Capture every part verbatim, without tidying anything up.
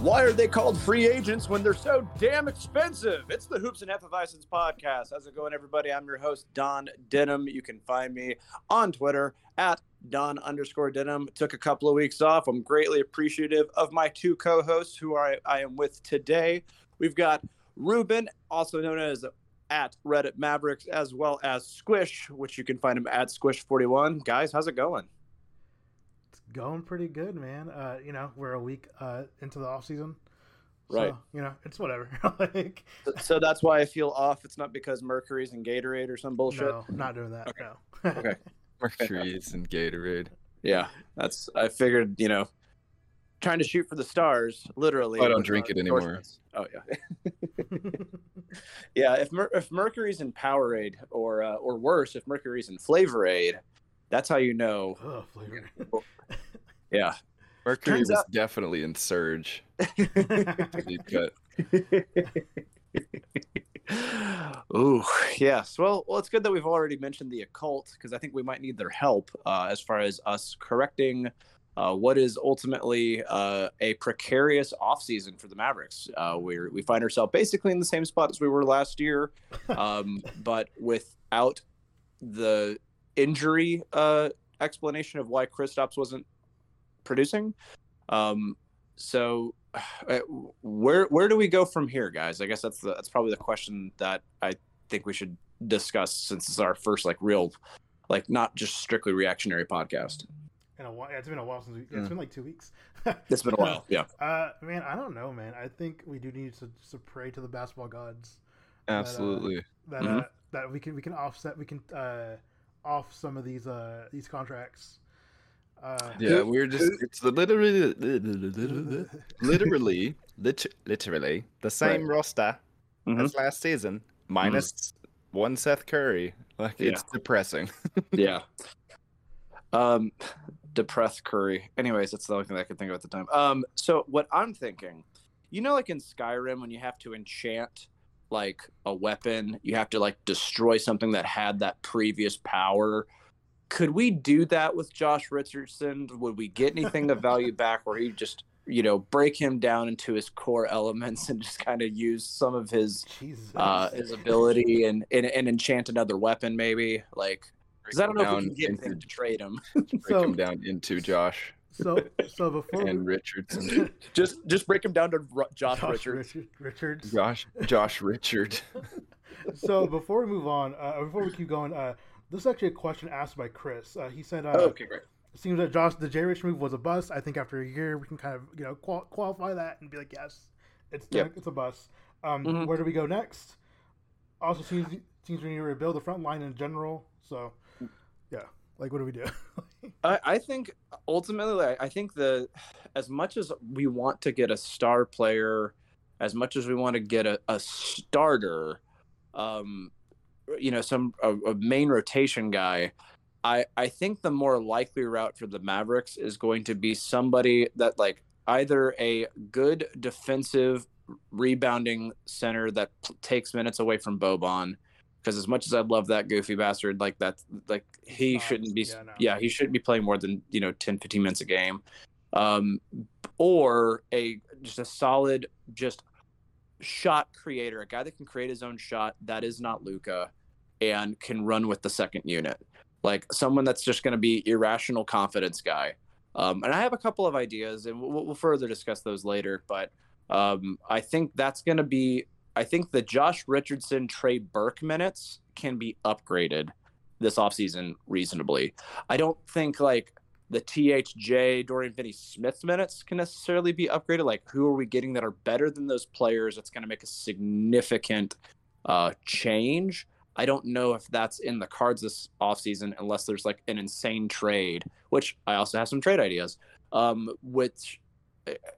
Why are they called free agents when they're so damn expensive? It's the Hoops and Hefeweizens podcast. How's it going, everybody? I'm your host, Don Denham. You can find me on Twitter at Don underscore Denham. Took a couple of weeks off. I'm greatly appreciative of my two co-hosts who are, I am with today. We've got Ruben, also known as at Reddit Mavericks, as well as Squish, which you can find him at Squish forty-one. Guys, how's it going? Going pretty good, man. Uh, you know, we're a week uh, into the off season, so, right? You know, it's whatever. like, so, so that's why I feel off. It's not because Mercury's in Gatorade or some bullshit. No, not doing that. Okay. No. okay. Mercury's in Gatorade. Yeah, that's. I figured, you know, trying to shoot for the stars, literally. Oh, I don't drink it anymore. Oh yeah. yeah. If Mer- if Mercury's in Powerade, or uh, or worse, if Mercury's in Flavorade, that's how you know. Oh, flavor. Yeah. Mercury Turns was out... definitely in Surge. Ooh, yes. Well, well, it's good that we've already mentioned the occult, because I think we might need their help uh, as far as us correcting uh, what is ultimately uh, a precarious offseason for the Mavericks. Uh, we're, we find ourselves basically in the same spot as we were last year, um, but without the injury uh, explanation of why Kristaps wasn't producing. Um, so uh, where where do we go from here, guys? I guess that's the, that's probably the question that I think we should discuss, since it's our first like real, like not just strictly reactionary podcast. And a while, it's been a while since we, it's mm. been like two weeks. It's been a while, yeah. Uh, man, I don't know, man. I think we do need to, to pray to the basketball gods. Absolutely. That uh, that, mm-hmm. uh, that we can we can offset we can. Uh, off some of these uh these contracts. Uh yeah, we're just it's literally literally literally, literally the same right. roster mm-hmm. as last season, minus mm-hmm. one Seth Curry. Like yeah. It's depressing. yeah. Um depressed Curry. Anyways, that's the only thing I could think of at the time. Um so what I'm thinking, you know, like in Skyrim when you have to enchant like a weapon, you have to like destroy something that had that previous power. Could we do that with Josh Richardson? Would we get anything of value back, where he just, you know, break him down into his core elements and just kind of use some of his Jesus. uh his ability and, and and enchant another weapon maybe? Like, because I don't know if we can get into, anything to trade him. break so, him down into Josh. So, so before and we... Richardson, just just break him down to Ru- Josh, Josh Richards. Richard, Richards. Josh Josh Richard. So before we move on, uh, before we keep going, uh, this is actually a question asked by Chris. Uh, he said, uh, oh, "Okay, great. It seems that Josh the J Rich move was a bust. I think after a year, we can kind of you know qual- qualify that and be like, yes, it's yep. it's a bust. Um, mm-hmm. Where do we go next? Also, seems seems we need to rebuild the front line in general. So, yeah." Like, what do we do? I, I think ultimately, I, I think the as much as we want to get a star player, as much as we want to get a, a starter, um, you know, some a, a main rotation guy, I, I think the more likely route for the Mavericks is going to be somebody that like either a good defensive rebounding center that p- takes minutes away from Boban. Because as much as I'd love that goofy bastard, like that, like he um, shouldn't be, yeah, no. yeah, he shouldn't be playing more than you know ten, fifteen minutes a game, um, or a just a solid just shot creator, a guy that can create his own shot that is not Luka, and can run with the second unit, like someone that's just going to be irrational confidence guy. Um, and I have a couple of ideas, and we'll, we'll further discuss those later. But um, I think that's going to be. I think the Josh Richardson, Trey Burke minutes can be upgraded this offseason reasonably. I don't think like the T H J, Dorian Finney-Smith minutes can necessarily be upgraded. Like, who are we getting that are better than those players? That's going to make a significant uh, change. I don't know if that's in the cards this offseason unless there's, like, an insane trade, which I also have some trade ideas, um, which,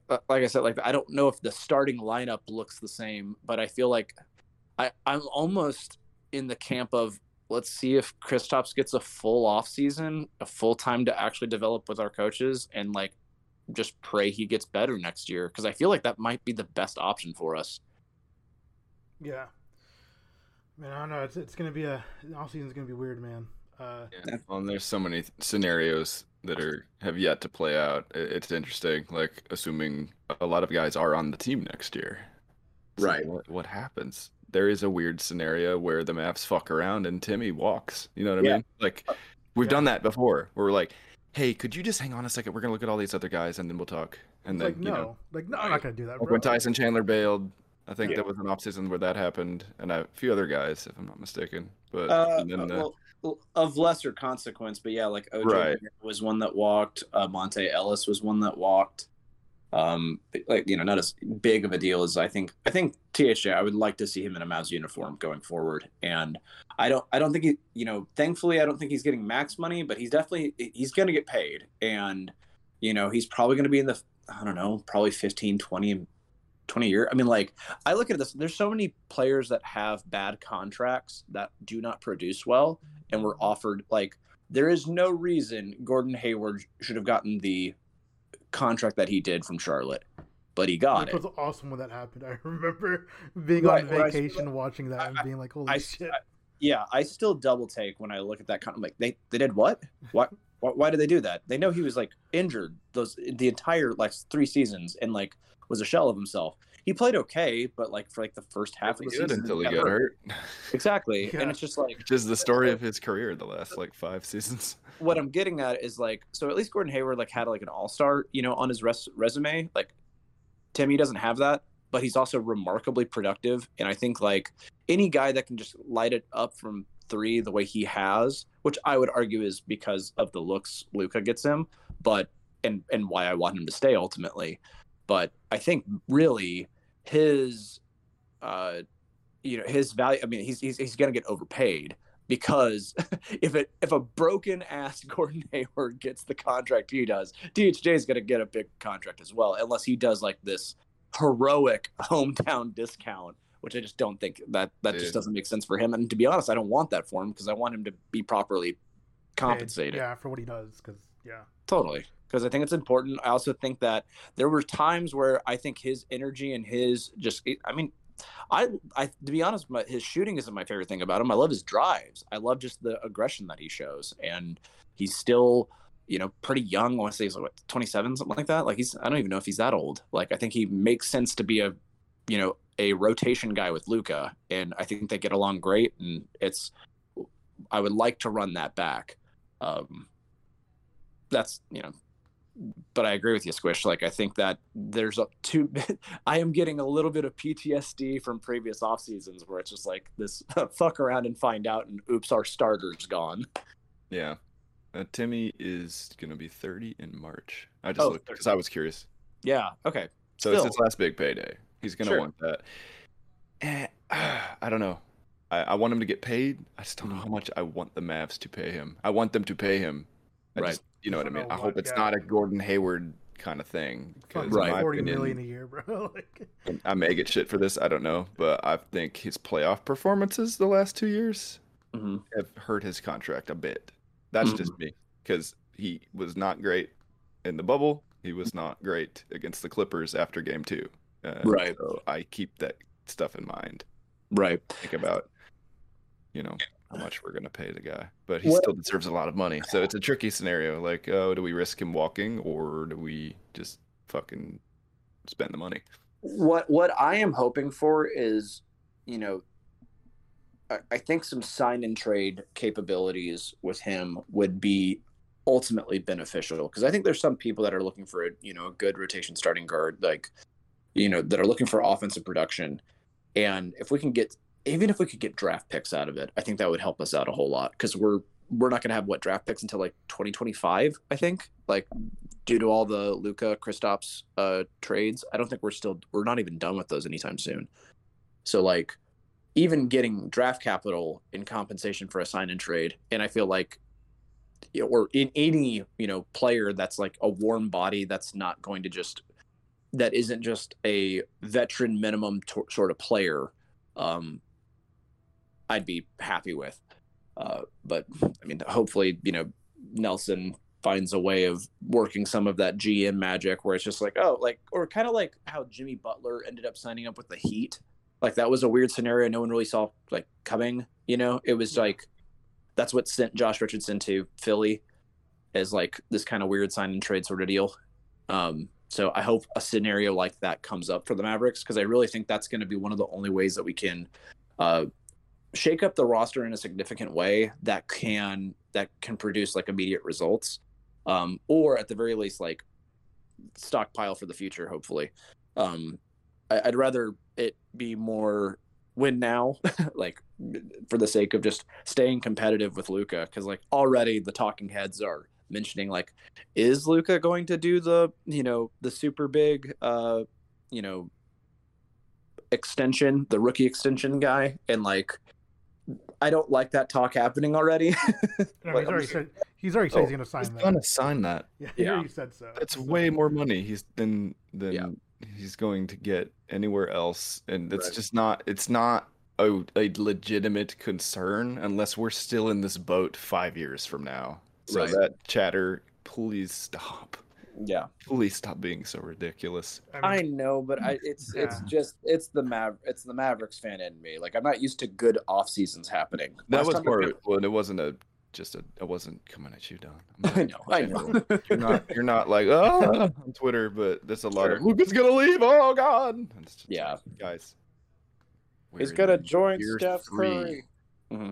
like I said, like I don't know if the starting lineup looks the same, but I feel like I, I'm almost in the camp of, let's see if Kristaps gets a full offseason, a full time to actually develop with our coaches, and like just pray he gets better next year, because I feel like that might be the best option for us. Yeah. Man, I don't know. It's it's going to be a – offseason's going to be weird, man. Uh, yeah. Well, and there's so many scenarios that are have yet to play out. It's interesting, like assuming a lot of guys are on the team next year. So right. What, what happens? There is a weird scenario where the Mavs fuck around and Timmy walks. You know what I yeah. mean? Like, we've yeah. done that before. Where we're like, hey, could you just hang on a second? We're going to look at all these other guys, and then we'll talk. And it's then, like, you no. know. Like, no, I'm not going to do that. Like bro. When Tyson Chandler bailed, I think yeah. that was an offseason where that happened, and a few other guys, if I'm not mistaken. But uh, and then, uh, well, of lesser consequence, but yeah, like O J right. was one that walked. Uh, Monte Ellis was one that walked. Um, like, you know, not as big of a deal as I think. I think T H J, I would like to see him in a Mavs uniform going forward. And I don't, I don't think he, you know, thankfully, I don't think he's getting max money, but he's definitely, he's going to get paid. And, you know, he's probably going to be in the, I don't know, probably fifteen, twenty, twenty year. I mean, like, I look at this, there's so many players that have bad contracts that do not produce well and were offered, like, there is no reason Gordon Hayward should have gotten the contract that he did from Charlotte, but he got it. It was awesome when that happened. I remember being right, on vacation I, watching that I, and being like, holy I, shit. I, yeah, I still double take when I look at that. Con- I'm like, they, they did what? Why, why Why did they do that? They know he was like injured those the entire like three seasons and like was a shell of himself. He played okay, but like for like the first half really of the season. Until he got hurt. hurt. Exactly. Yeah. And it's just like. Which is the story of his career the last like five seasons. What I'm getting at is like, so at least Gordon Hayward like had like an all-star, you know, on his res- resume. Like Timmy doesn't have that, but he's also remarkably productive. And I think like any guy that can just light it up from three the way he has, which I would argue is because of the looks Luka gets him, but and and why I want him to stay ultimately. But I think really his, uh, you know, his value. I mean, he's he's he's gonna get overpaid because if it if a broken ass Gordon Hayward gets the contract he does, D H J is gonna get a big contract as well, unless he does like this heroic hometown discount, which I just don't think that that Dude. just doesn't make sense for him. And to be honest, I don't want that for him because I want him to be properly compensated. Yeah, for what he does, because yeah, totally. Because I think it's important. I also think that there were times where I think his energy and his just – I mean, I, I to be honest, my, his shooting isn't my favorite thing about him. I love his drives. I love just the aggression that he shows. And he's still, you know, pretty young. I want to say he's like, what, twenty-seven, something like that. Like he's – I don't even know if he's that old. Like I think he makes sense to be a, you know, a rotation guy with Luka. And I think they get along great. And it's – I would like to run that back. Um, that's, you know – But I agree with you, Squish. Like, I think that there's a two. I am getting a little bit of P T S D from previous off seasons where it's just like this fuck around and find out, and oops, our starter's gone. Yeah, uh, Timmy is gonna be thirty in March. I just oh, looked because I was curious. Yeah. Okay. So Still. It's his last big payday. He's gonna sure. want that. Eh, ah, I don't know. I, I want him to get paid. I just don't know how much I want the Mavs to pay him. I want them to pay him. I right. Just, you know what I mean? I hope it's not a Gordon Hayward kind of thing. Right. forty million a year, bro. Like... I may get shit for this. I don't know. But I think his playoff performances the last two years mm-hmm. have hurt his contract a bit. That's mm-hmm. just me. Because he was not great in the bubble. He was not great against the Clippers after game two. Uh, right. So I keep that stuff in mind. Right. Think about, you know... how much we're going to pay the guy, but he what? still deserves a lot of money. So it's a tricky scenario. Like, oh, do we risk him walking or do we just fucking spend the money? What, what I am hoping for is, you know, I, I think some sign and trade capabilities with him would be ultimately beneficial. Cause I think there's some people that are looking for a, you know, a good rotation starting guard, like, you know, that are looking for offensive production. And if we can get, even if we could get draft picks out of it, I think that would help us out a whole lot because we're we're not going to have what draft picks until like twenty twenty-five, I think, like due to all the Luka, Kristaps uh, trades. I don't think we're still, we're not even done with those anytime soon. So like even getting draft capital in compensation for a sign and trade. And I feel like, you know, or in any, you know, player that's like a warm body, that's not going to just, that isn't just a veteran minimum to- sort of player. Um, I'd be happy with. Uh, but I mean, hopefully, you know, Nelson finds a way of working some of that G M magic where it's just like, oh, like, or kind of like how Jimmy Butler ended up signing up with the Heat. Like that was a weird scenario. No one really saw like coming, you know, it was like, that's what sent Josh Richardson to Philly as like this kind of weird sign and trade sort of deal. Um, so I hope a scenario like that comes up for the Mavericks. Cause I really think that's going to be one of the only ways that we can, uh, shake up the roster in a significant way that can that can produce like immediate results, um, or at the very least like stockpile for the future. Hopefully, um, I, I'd rather it be more win now, like for the sake of just staying competitive with Luka, because like already the talking heads are mentioning like, is Luka going to do the you know the super big uh, you know extension, the rookie extension guy, and like. I don't like that talk happening already. No, like, he's already said he's already said oh, he's going to sign he's that. He's going to sign that. Yeah, yeah. He said so. That's so. Way more money he's than than yeah. he's going to get anywhere else, and it's right. just not it's not a, a legitimate concern unless we're still in this boat five years from now. So right. that chatter, please stop. Yeah, please stop being so ridiculous. I, mean, I know, but I it's yeah. it's just it's the Maver- it's the Mavericks fan in me. Like I'm not used to good off seasons happening. That Last was part. Of it. Well, it wasn't a just a. It wasn't coming at you, Don. Not, I know, I know. You're not you're not like oh on Twitter, but there's a lot sure. of Luka's gonna leave. Oh God. Just, yeah, guys. He's gonna join Steph Curry. Mm-hmm.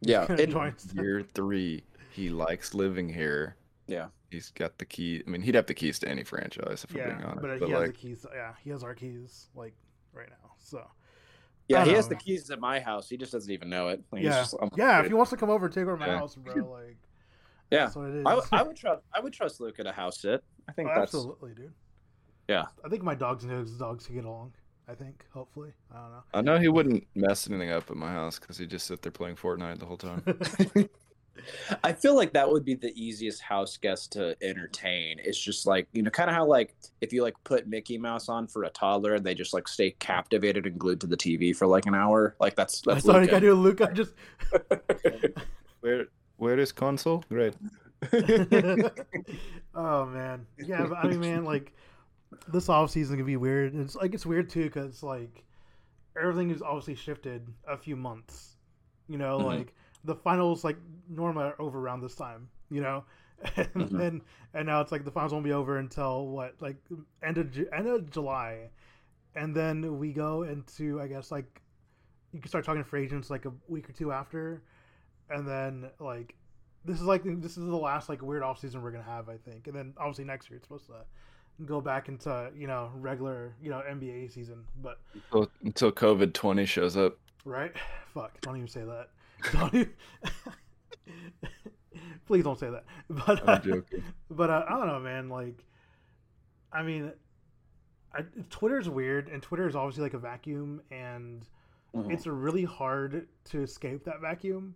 Yeah, in year three, he likes living here. Yeah. He's got the key. I mean, he'd have the keys to any franchise, if yeah, we're being honest. But, but he like, has the keys. Yeah, he has our keys, like, right now. So, yeah, he know. has the keys at my house. He just doesn't even know it. Like, yeah, just, yeah. If he wants to come over and take over my yeah. house, bro, like, yeah, that's what it is. I, I would trust. I would trust Luka to house sit. I think oh, that's... absolutely, dude. Yeah, I think my dogs know his dogs can get along. I think, hopefully, I don't know. I know he wouldn't mess anything up at my house because he'd just sit there playing Fortnite the whole time. I feel like that would be the easiest house guest to entertain. It's just like, you know, kind of how like if you like put Mickey Mouse on for a toddler and they just like stay captivated and glued to the T V for like an hour. Like that's that's what I gotta do, Luke. I just where where is console? Great. Oh man, yeah. But, I mean, man, like this off season can be weird. And it's like it's weird too because like everything is obviously shifted a few months. You know, mm-hmm. like. The finals like normally are over around this time, you know, and mm-hmm. and, and now it's like the finals won't be over until what like end of Ju- end of July, and then we go into I guess like you can start talking to free agents like a week or two after, and then like this is like this is the last like weird off season we're gonna have I think, and then obviously next year it's supposed to go back into you know regular you know N B A season, but until, until COVID twenty shows up, right? Fuck, don't even say that. Don't please don't say that. But uh, but uh, I don't know, man. Like, I mean, I, Twitter's weird, and Twitter is obviously like a vacuum, and mm-hmm. it's really hard to escape that vacuum.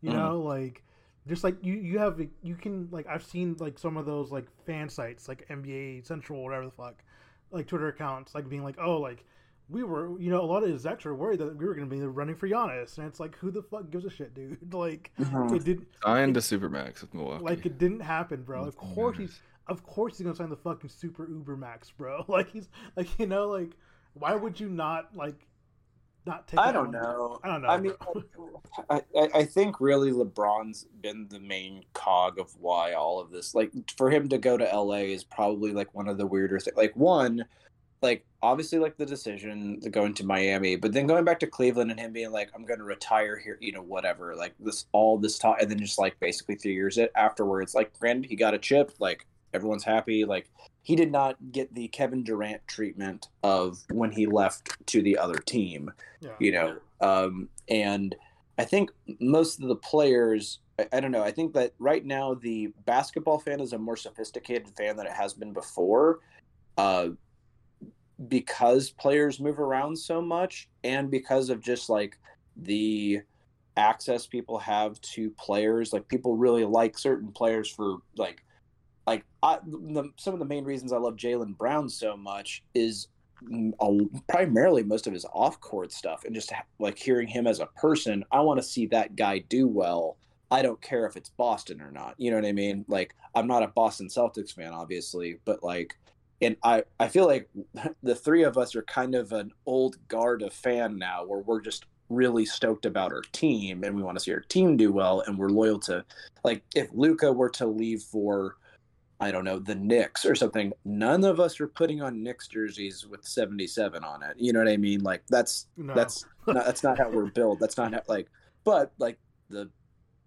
You mm-hmm. know, like just like you, you have you can like I've seen like some of those like fan sites like N B A Central, whatever the fuck, like Twitter accounts like being like oh like. We were, you know, a lot of execs were worried that we were going to be running for Giannis, and it's like, who the fuck gives a shit, dude? Like, mm-hmm. it didn't. Sign the Supermax with Milwaukee. Like, it didn't happen, bro. Of course he's, of course he's going to sign the fucking Super Uber Max, bro. Like he's, like you know, like why would you not like, not take? I don't know. I don't know. I mean, I, I think really LeBron's been the main cog of why all of this. Like for him to go to L A is probably like one of the weirder things. Like one. Like, obviously, like, the decision to go into Miami, but then going back to Cleveland and him being like, I'm going to retire here, you know, whatever, like, this, all this time, and then just, like, basically three years afterwards, like, granted, he got a chip, like, everyone's happy, like, he did not get the Kevin Durant treatment of when he left to the other team, yeah. you know, um, and I think most of the players, I, I don't know. I think that right now the basketball fan is a more sophisticated fan than it has been before, uh, because players move around so much and because of just like the access people have to players. Like people really like certain players for like, like I, the, some of the main reasons I love Jaylen Brown so much is a, primarily most of his off-court stuff and just like hearing him as a person. I want to see that guy do well. I don't care if it's Boston or not. You know what I mean? Like, I'm not a Boston Celtics fan, obviously, but like, and I, I feel like the three of us are kind of an old guard of fan now where we're just really stoked about our team and we want to see our team do well. And we're loyal to, like, if Luka were to leave for, I don't know, the Knicks or something, none of us are putting on Knicks jerseys with seventy-seven on it. You know what I mean? Like that's, no. that's, not, that's not how we're built. That's not how, like, but like the,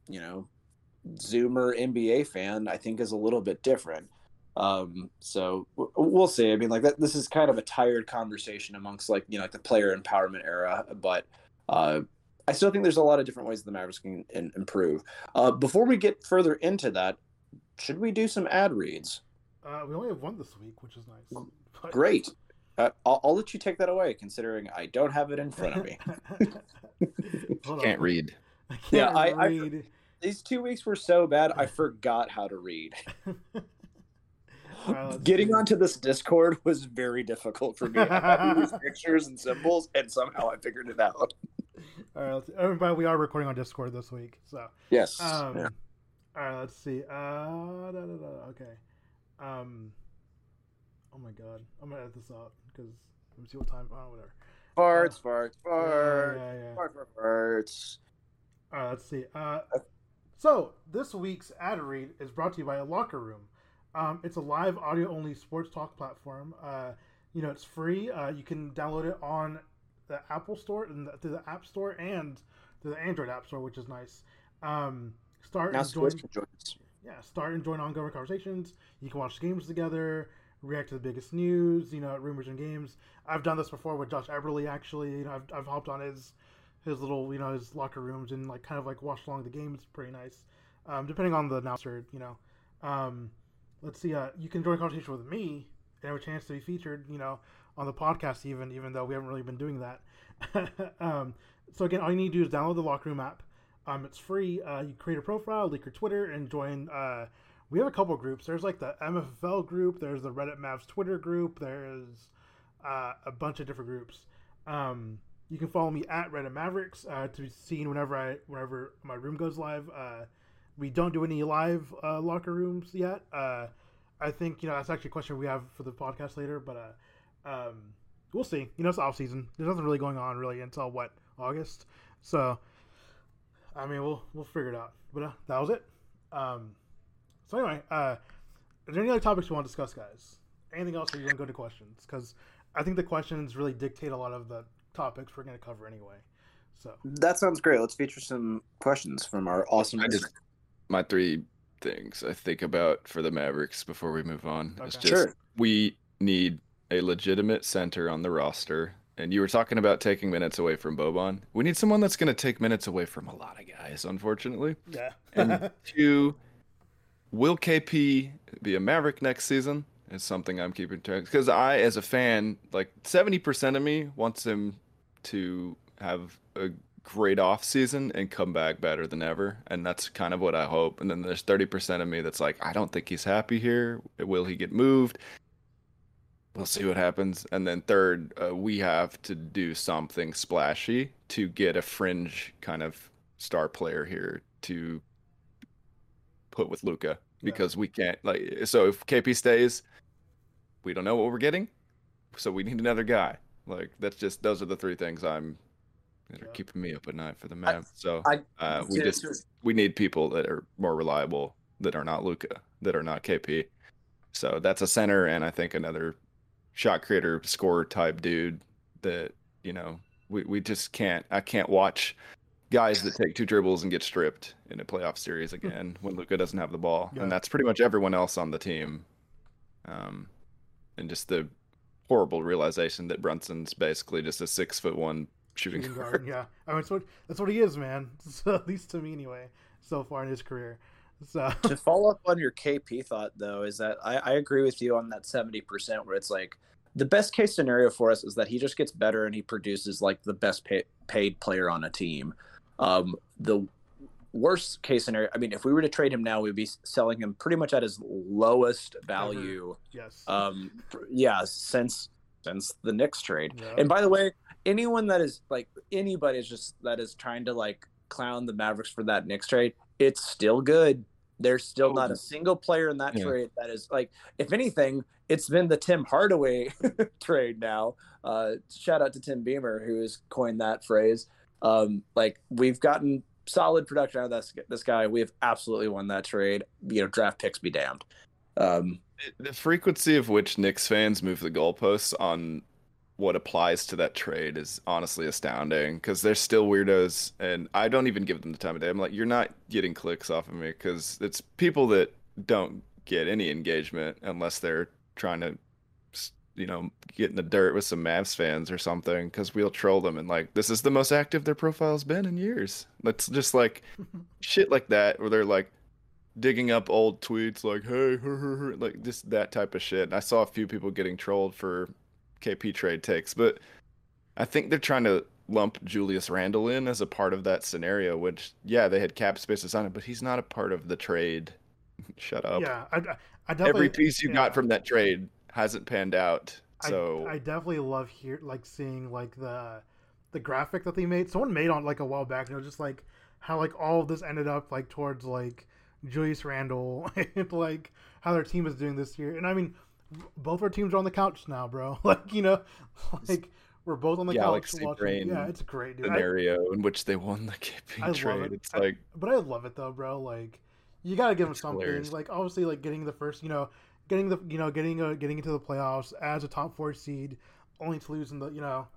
you know, Zoomer N B A fan, I think, is a little bit different. Um, so w- we'll see. I mean, like that, this is kind of a tired conversation amongst like, you know, like the player empowerment era, but, uh, I still think there's a lot of different ways the Mavericks can in- improve. Uh, before we get further into that, should we do some ad reads? Uh, we only have one this week, which is nice. But... Great. Uh, I'll, I'll let you take that away, considering I don't have it in front of me. Can't read. I can't yeah, I, read. I, these two weeks were so bad, I forgot how to read. Well, getting onto this Discord was very difficult for me. I had these pictures and symbols, and somehow I figured it out. All right, let's, everybody, we are recording on Discord this week, so yes. Um, yeah. All right, let's see. Uh, da, da, da, okay. Um. Oh my God, I'm gonna edit this out because let me see what time. Oh, whatever. Farts, uh, farts, farts, yeah, yeah, yeah. farts, farts. All right, let's see. Uh, so this week's ad read is brought to you by Locker Room. Um, it's a live audio-only sports talk platform. Uh, you know, it's free. Uh, you can download it on the Apple Store and through the App Store and through the Android App Store, which is nice. Um, start now enjoying, yeah, start enjoying ongoing conversations. You can watch games together, react to the biggest news, you know, rumors and games. I've done this before with Josh Eberle, actually. You know, I've I've hopped on his. His little, you know, his locker rooms and like kind of like watch along the game. It's pretty nice, um, depending on the announcer, you know. Um, let's see, uh, you can join a conversation with me and have a chance to be featured, you know, on the podcast, even even though we haven't really been doing that. um, so again, all you need to do is download the Locker Room app. Um, it's free. Uh, you create a profile, link your Twitter, and join. Uh, we have a couple groups. There's like the M F L group. There's the Reddit Mavs Twitter group. There's uh, a bunch of different groups. Um, You can follow me at Reddit Mavericks uh, to be seen whenever I whenever my room goes live. Uh, we don't do any live uh, locker rooms yet. Uh, I think you know that's actually a question we have for the podcast later, but uh, um, we'll see. You know, it's off season. There's nothing really going on really until what August. So, I mean, we'll we'll figure it out. But uh, that was it. Um, so anyway, uh, are there any other topics you want to discuss, guys? Anything else? Or you want to go to questions? Because I think the questions really dictate a lot of the topics we're going to cover anyway. So that sounds great. Let's feature some questions from our awesome. I just, my three things I think about for the Mavericks before we move on okay. is just sure. we need a legitimate center on the roster. And you were talking about taking minutes away from Boban. We need someone that's going to take minutes away from a lot of guys, unfortunately. Yeah. And two, will K P be a Maverick next season? Is something I'm keeping track of because I, as a fan, like seventy percent of me wants him to have a great off season and come back better than ever, and that's kind of what I hope. And then there's thirty percent of me that's like, I don't think he's happy here. Will he get moved? We'll see what happens. And then third, uh, we have to do something splashy to get a fringe kind of star player here to put with Luka, because yeah. we can't like so if K P stays, we don't know what we're getting, so we need another guy. Like that's just those are the three things I'm that are yeah. keeping me up at night for the Mavs. So I, uh, we just true. we need people that are more reliable, that are not Luka, that are not K P. So that's a center, and I think another shot creator, scorer type dude. That you know we, we just can't. I can't watch guys that take two dribbles and get stripped in a playoff series again when Luka doesn't have the ball, yeah. and that's pretty much everyone else on the team. Um, and just the horrible realization that Brunson's basically just a six foot one shooting, shooting guard. guard. Yeah, I mean, it's what, that's what he is, man. So, at least to me, anyway, so far in his career. So to follow up on your K P thought, though, is that I, I agree with you on that seventy percent where it's like the best case scenario for us is that he just gets better and he produces like the best pay, paid player on a team. Um, the worst case scenario, I mean, if we were to trade him now, we'd be selling him pretty much at his lowest value. Ever. Yes. Um, yeah. Since, since the Knicks trade. Yeah. And by the way, anyone that is like, anybody is just, that is trying to like clown the Mavericks for that Knicks trade, it's still good. There's still not a single player in that yeah. trade that is like, if anything, it's been the Tim Hardaway trade now. Uh, shout out to Tim Beamer, who has coined that phrase. Um, like we've gotten solid production out of this, this guy. We have absolutely won that trade. You know, draft picks be damned. Um, the frequency of which Knicks fans move the goalposts on what applies to that trade is honestly astounding, because they're still weirdos, and I don't even give them the time of day. I'm like, you're not getting clicks off of me, because it's people that don't get any engagement unless they're trying to, you know, get in the dirt with some Mavs fans or something, because we'll troll them, and like, this is the most active their profile's been in years. That's just like shit like that, where they're like digging up old tweets like, hey, her, her, her, like just that type of shit. And I saw a few people getting trolled for K P trade takes, but I think they're trying to lump Julius Randle in as a part of that scenario, which, yeah, they had cap space on it, but he's not a part of the trade. Shut up. Yeah, I, I definitely, every piece you yeah. got from that trade hasn't panned out. So I, I definitely love hear like seeing like the the graphic that they made. Someone made on like a while back, you know, just like how like all of this ended up like towards like Julius Randle and like how their team is doing this year. And I mean, both our teams are on the couch now, bro. Like, you know, like we're both on the yeah, couch like watching. Yeah, it's a great dude. Scenario I, in which they won the K P trade. It. It's I, like, but I love it though, bro. Like, you gotta give them something. Hilarious. Like, obviously, like getting the first, you know, getting the, you know, getting a, getting into the playoffs as a top four seed, only to lose in the, you know,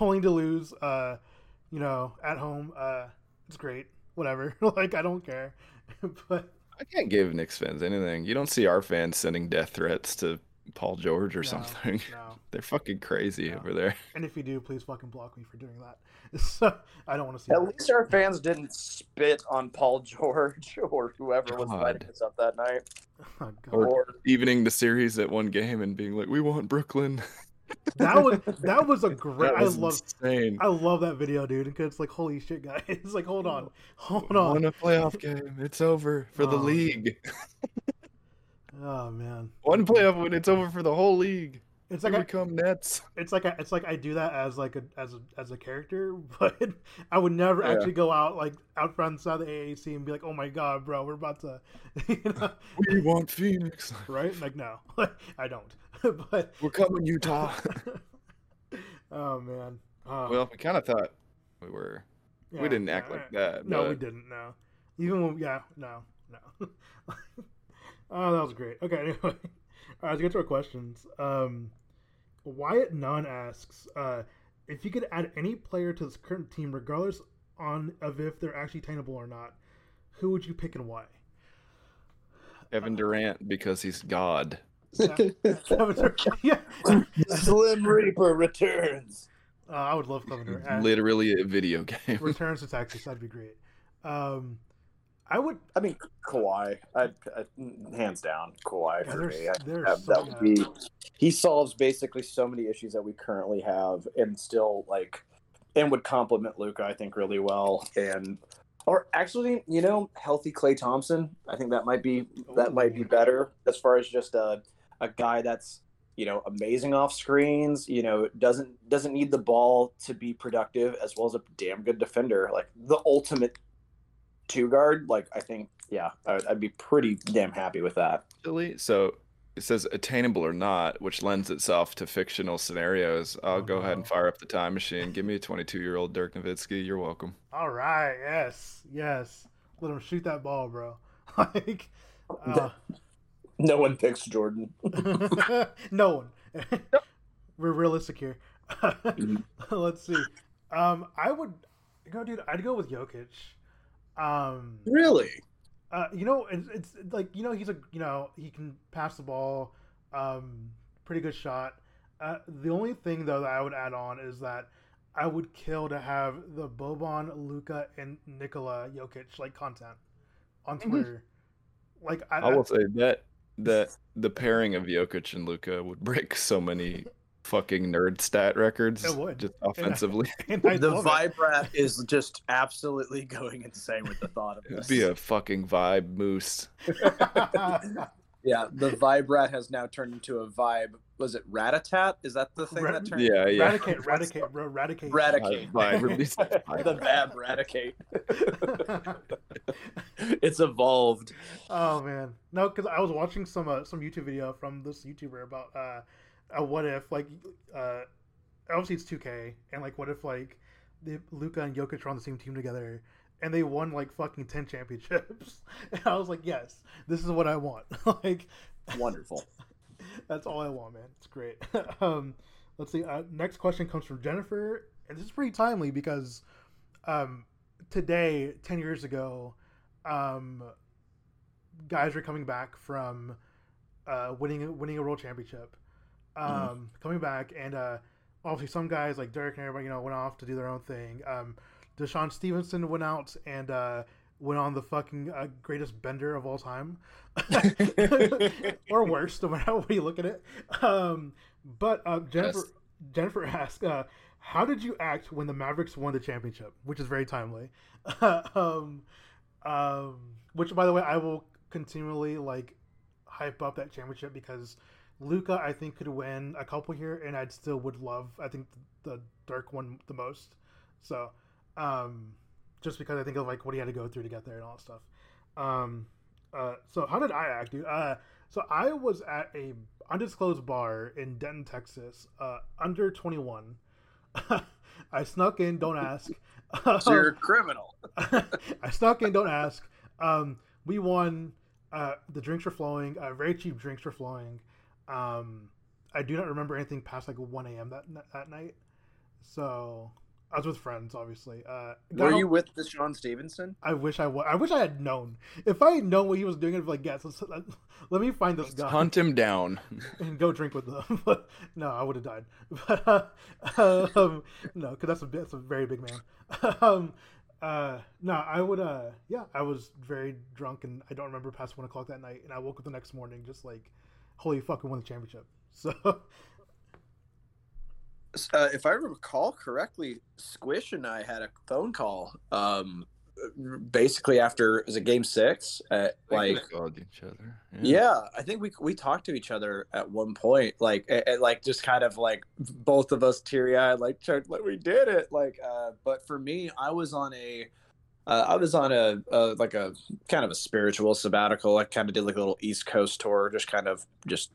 only to lose, uh, you know, at home. Uh, it's great. Whatever. Like, I don't care. But I can't give Knicks fans anything. You don't see our fans sending death threats to Paul George or no, something. No. They're fucking crazy no. over there. And if you do, please fucking block me for doing that. So I don't want to see. At that. least our fans didn't spit on Paul George or whoever God. was fighting us up that night. Oh, or, or evening the series at one game and being like, "We want Brooklyn." That was that was a great. That was I love. Insane. I love that video, dude. Because it's like, holy shit, guys! It's like, hold on, hold on. Won a playoff game. It's over for oh. the league. Oh man! One playoff win, it's over for the whole league. It's like I become Nets. It's like I, it's like I do that as like a as a as a character, but I would never yeah. actually go out like out front inside the A A C and be like, "Oh my god, bro, we're about to," you know? We want Phoenix, right? Like no, I don't. But we're coming, Utah. Oh man. Oh. Well, we kind of thought we were. Yeah, we didn't yeah, act yeah. like that. No, but... we didn't. No, even when yeah, no, no. Oh, that was great. Okay, anyway. All right, let's get to our questions. Um, Wyatt Nunn asks, uh, if you could add any player to this current team, regardless on of if they're actually attainable or not, who would you pick and why? Kevin uh, Durant, because he's God. Yeah. Slim Reaper returns. Uh, I would love Kevin Durant. Literally a video game. Returns to Texas, that'd be great. Um I would. I mean, Kawhi. I, I, hands down, Kawhi yeah, for me. I, I, so that would be. He solves basically so many issues that we currently have, and still like, and would complement Luka, I think, really well. And or actually, you know, healthy Klay Thompson. I think that might be that might be better as far as just a a guy that's, you know, amazing off screens, you know, doesn't doesn't need the ball to be productive, as well as a damn good defender, like the ultimate two guard. Like I think yeah I'd, I'd be pretty damn happy with that. So it says attainable or not, which lends itself to fictional scenarios. I'll oh, go no. ahead and fire up the time machine. Give me a twenty-two year old Dirk Nowitzki. You're welcome. All right. Yes yes let him shoot that ball, bro. Like uh... no one picks Jordan. No one. We're realistic here. Let's see. um I would go dude I'd go with Jokic. Um, really? Uh, you know, it's, it's like, you know, he's a, you know, he can pass the ball, um, pretty good shot. Uh, the only thing though that I would add on is that I would kill to have the Boban, Luka, and Nikola Jokic like content on Twitter. Mm-hmm. Like I, I will I, say that that the pairing of Jokic and Luka would break so many fucking nerd stat records. It would. Just offensively. And I, and I the vibe it. Rap is just absolutely going insane with the thought of this. It'd be a fucking vibe moose. Yeah, the vibe rat has now turned into a vibe. Was it Ratatat? Is that the thing Rat- that turned? Yeah, yeah. Raticate, Raticate, bro, Raticate. Raticate. The Vab Raticate. It's evolved. Oh man, no, because I was watching some uh, some YouTube video from this YouTuber about uh, a what if like uh, obviously it's two K and like what if like the Luka and Jokic are on the same team together. And they won like fucking ten championships. And I was like, yes, this is what I want. Like, wonderful. That's all I want, man. It's great. um, let's see. Uh, next question comes from Jennifer, and this is pretty timely because um, today, ten years ago, um, guys were coming back from uh, winning winning a world championship, um, mm-hmm. coming back, and uh, obviously some guys like Dirk and everybody, you know, went off to do their own thing. Um, Deshaun Stevenson went out and uh, went on the fucking uh, greatest bender of all time. Or worse, no matter how you look at it. Um, but uh, Jennifer, yes. Jennifer asked, uh, how did you act when the Mavericks won the championship? Which is very timely. um, um, which, by the way, I will continually like hype up that championship because Luka, I think, could win a couple here, and I'd still would love, I think, the Dirk won the most. So... Um, just because I think of like what he had to go through to get there and all that stuff. Um, uh, so how did I act, dude? Uh, so I was at a undisclosed bar in Denton, Texas, uh, under twenty-one. I snuck in, don't ask. So you're a criminal. I snuck in, don't ask. Um, we won, uh, the drinks were flowing, uh, very cheap drinks were flowing. Um, I do not remember anything past like one a.m. that, that night. So... I was with friends, obviously. Uh, Were you with Deshaun Stevenson? I wish I was. I wish I had known. If I had known what he was doing, I'd be like, yes, let's, let, let me find this let's guy. Hunt him down. And go drink with them. But, no, I would have died. But, uh, um, no, because that's a, that's a very big man. um, uh, no, I would, uh, yeah, I was very drunk, and I don't remember past one o'clock that night, and I woke up the next morning just like, holy fuck, we won the championship. So... Uh, if I recall correctly, Squish and I had a phone call. Um, basically, after it was a game six, at, like we called each other. Yeah. yeah, I think we we talked to each other at one point. Like, at, at, like just kind of like both of us teary eyed, like, like we did it. Like, uh, but for me, I was on a, uh, I was on a, a like a kind of a spiritual sabbatical. I kind of did like a little East Coast tour, just kind of just.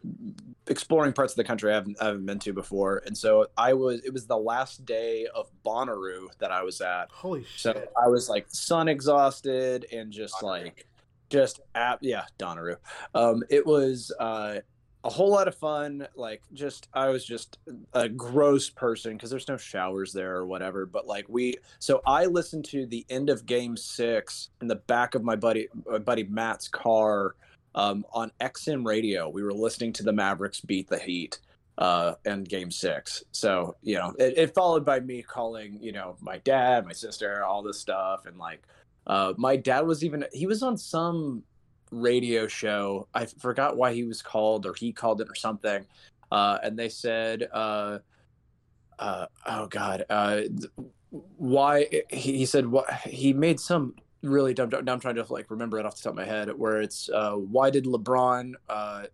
exploring parts of the country I haven't, I haven't been to before. And so I was, it was the last day of Bonnaroo that I was at. Holy shit. So I was like sun exhausted and just Bonnaroo. like, just at, yeah, Bonnaroo. Um, it was uh, a whole lot of fun. Like just, I was just a gross person because there's no showers there or whatever. But like we, so I listened to the end of game six in the back of my buddy, my buddy Matt's car. Um, on X M radio, we were listening to the Mavericks beat the Heat uh, in Game six. So, you know, it, it followed by me calling, you know, my dad, my sister, all this stuff. And, like, uh, my dad was even – he was on some radio show. I forgot why he was called or he called it or something. Uh, and they said, uh, uh, oh, God, uh, why – he said – he made some – really dumb, dumb. Now I'm trying to like remember it off the top of my head. Where it's uh, why did LeBron? Uh,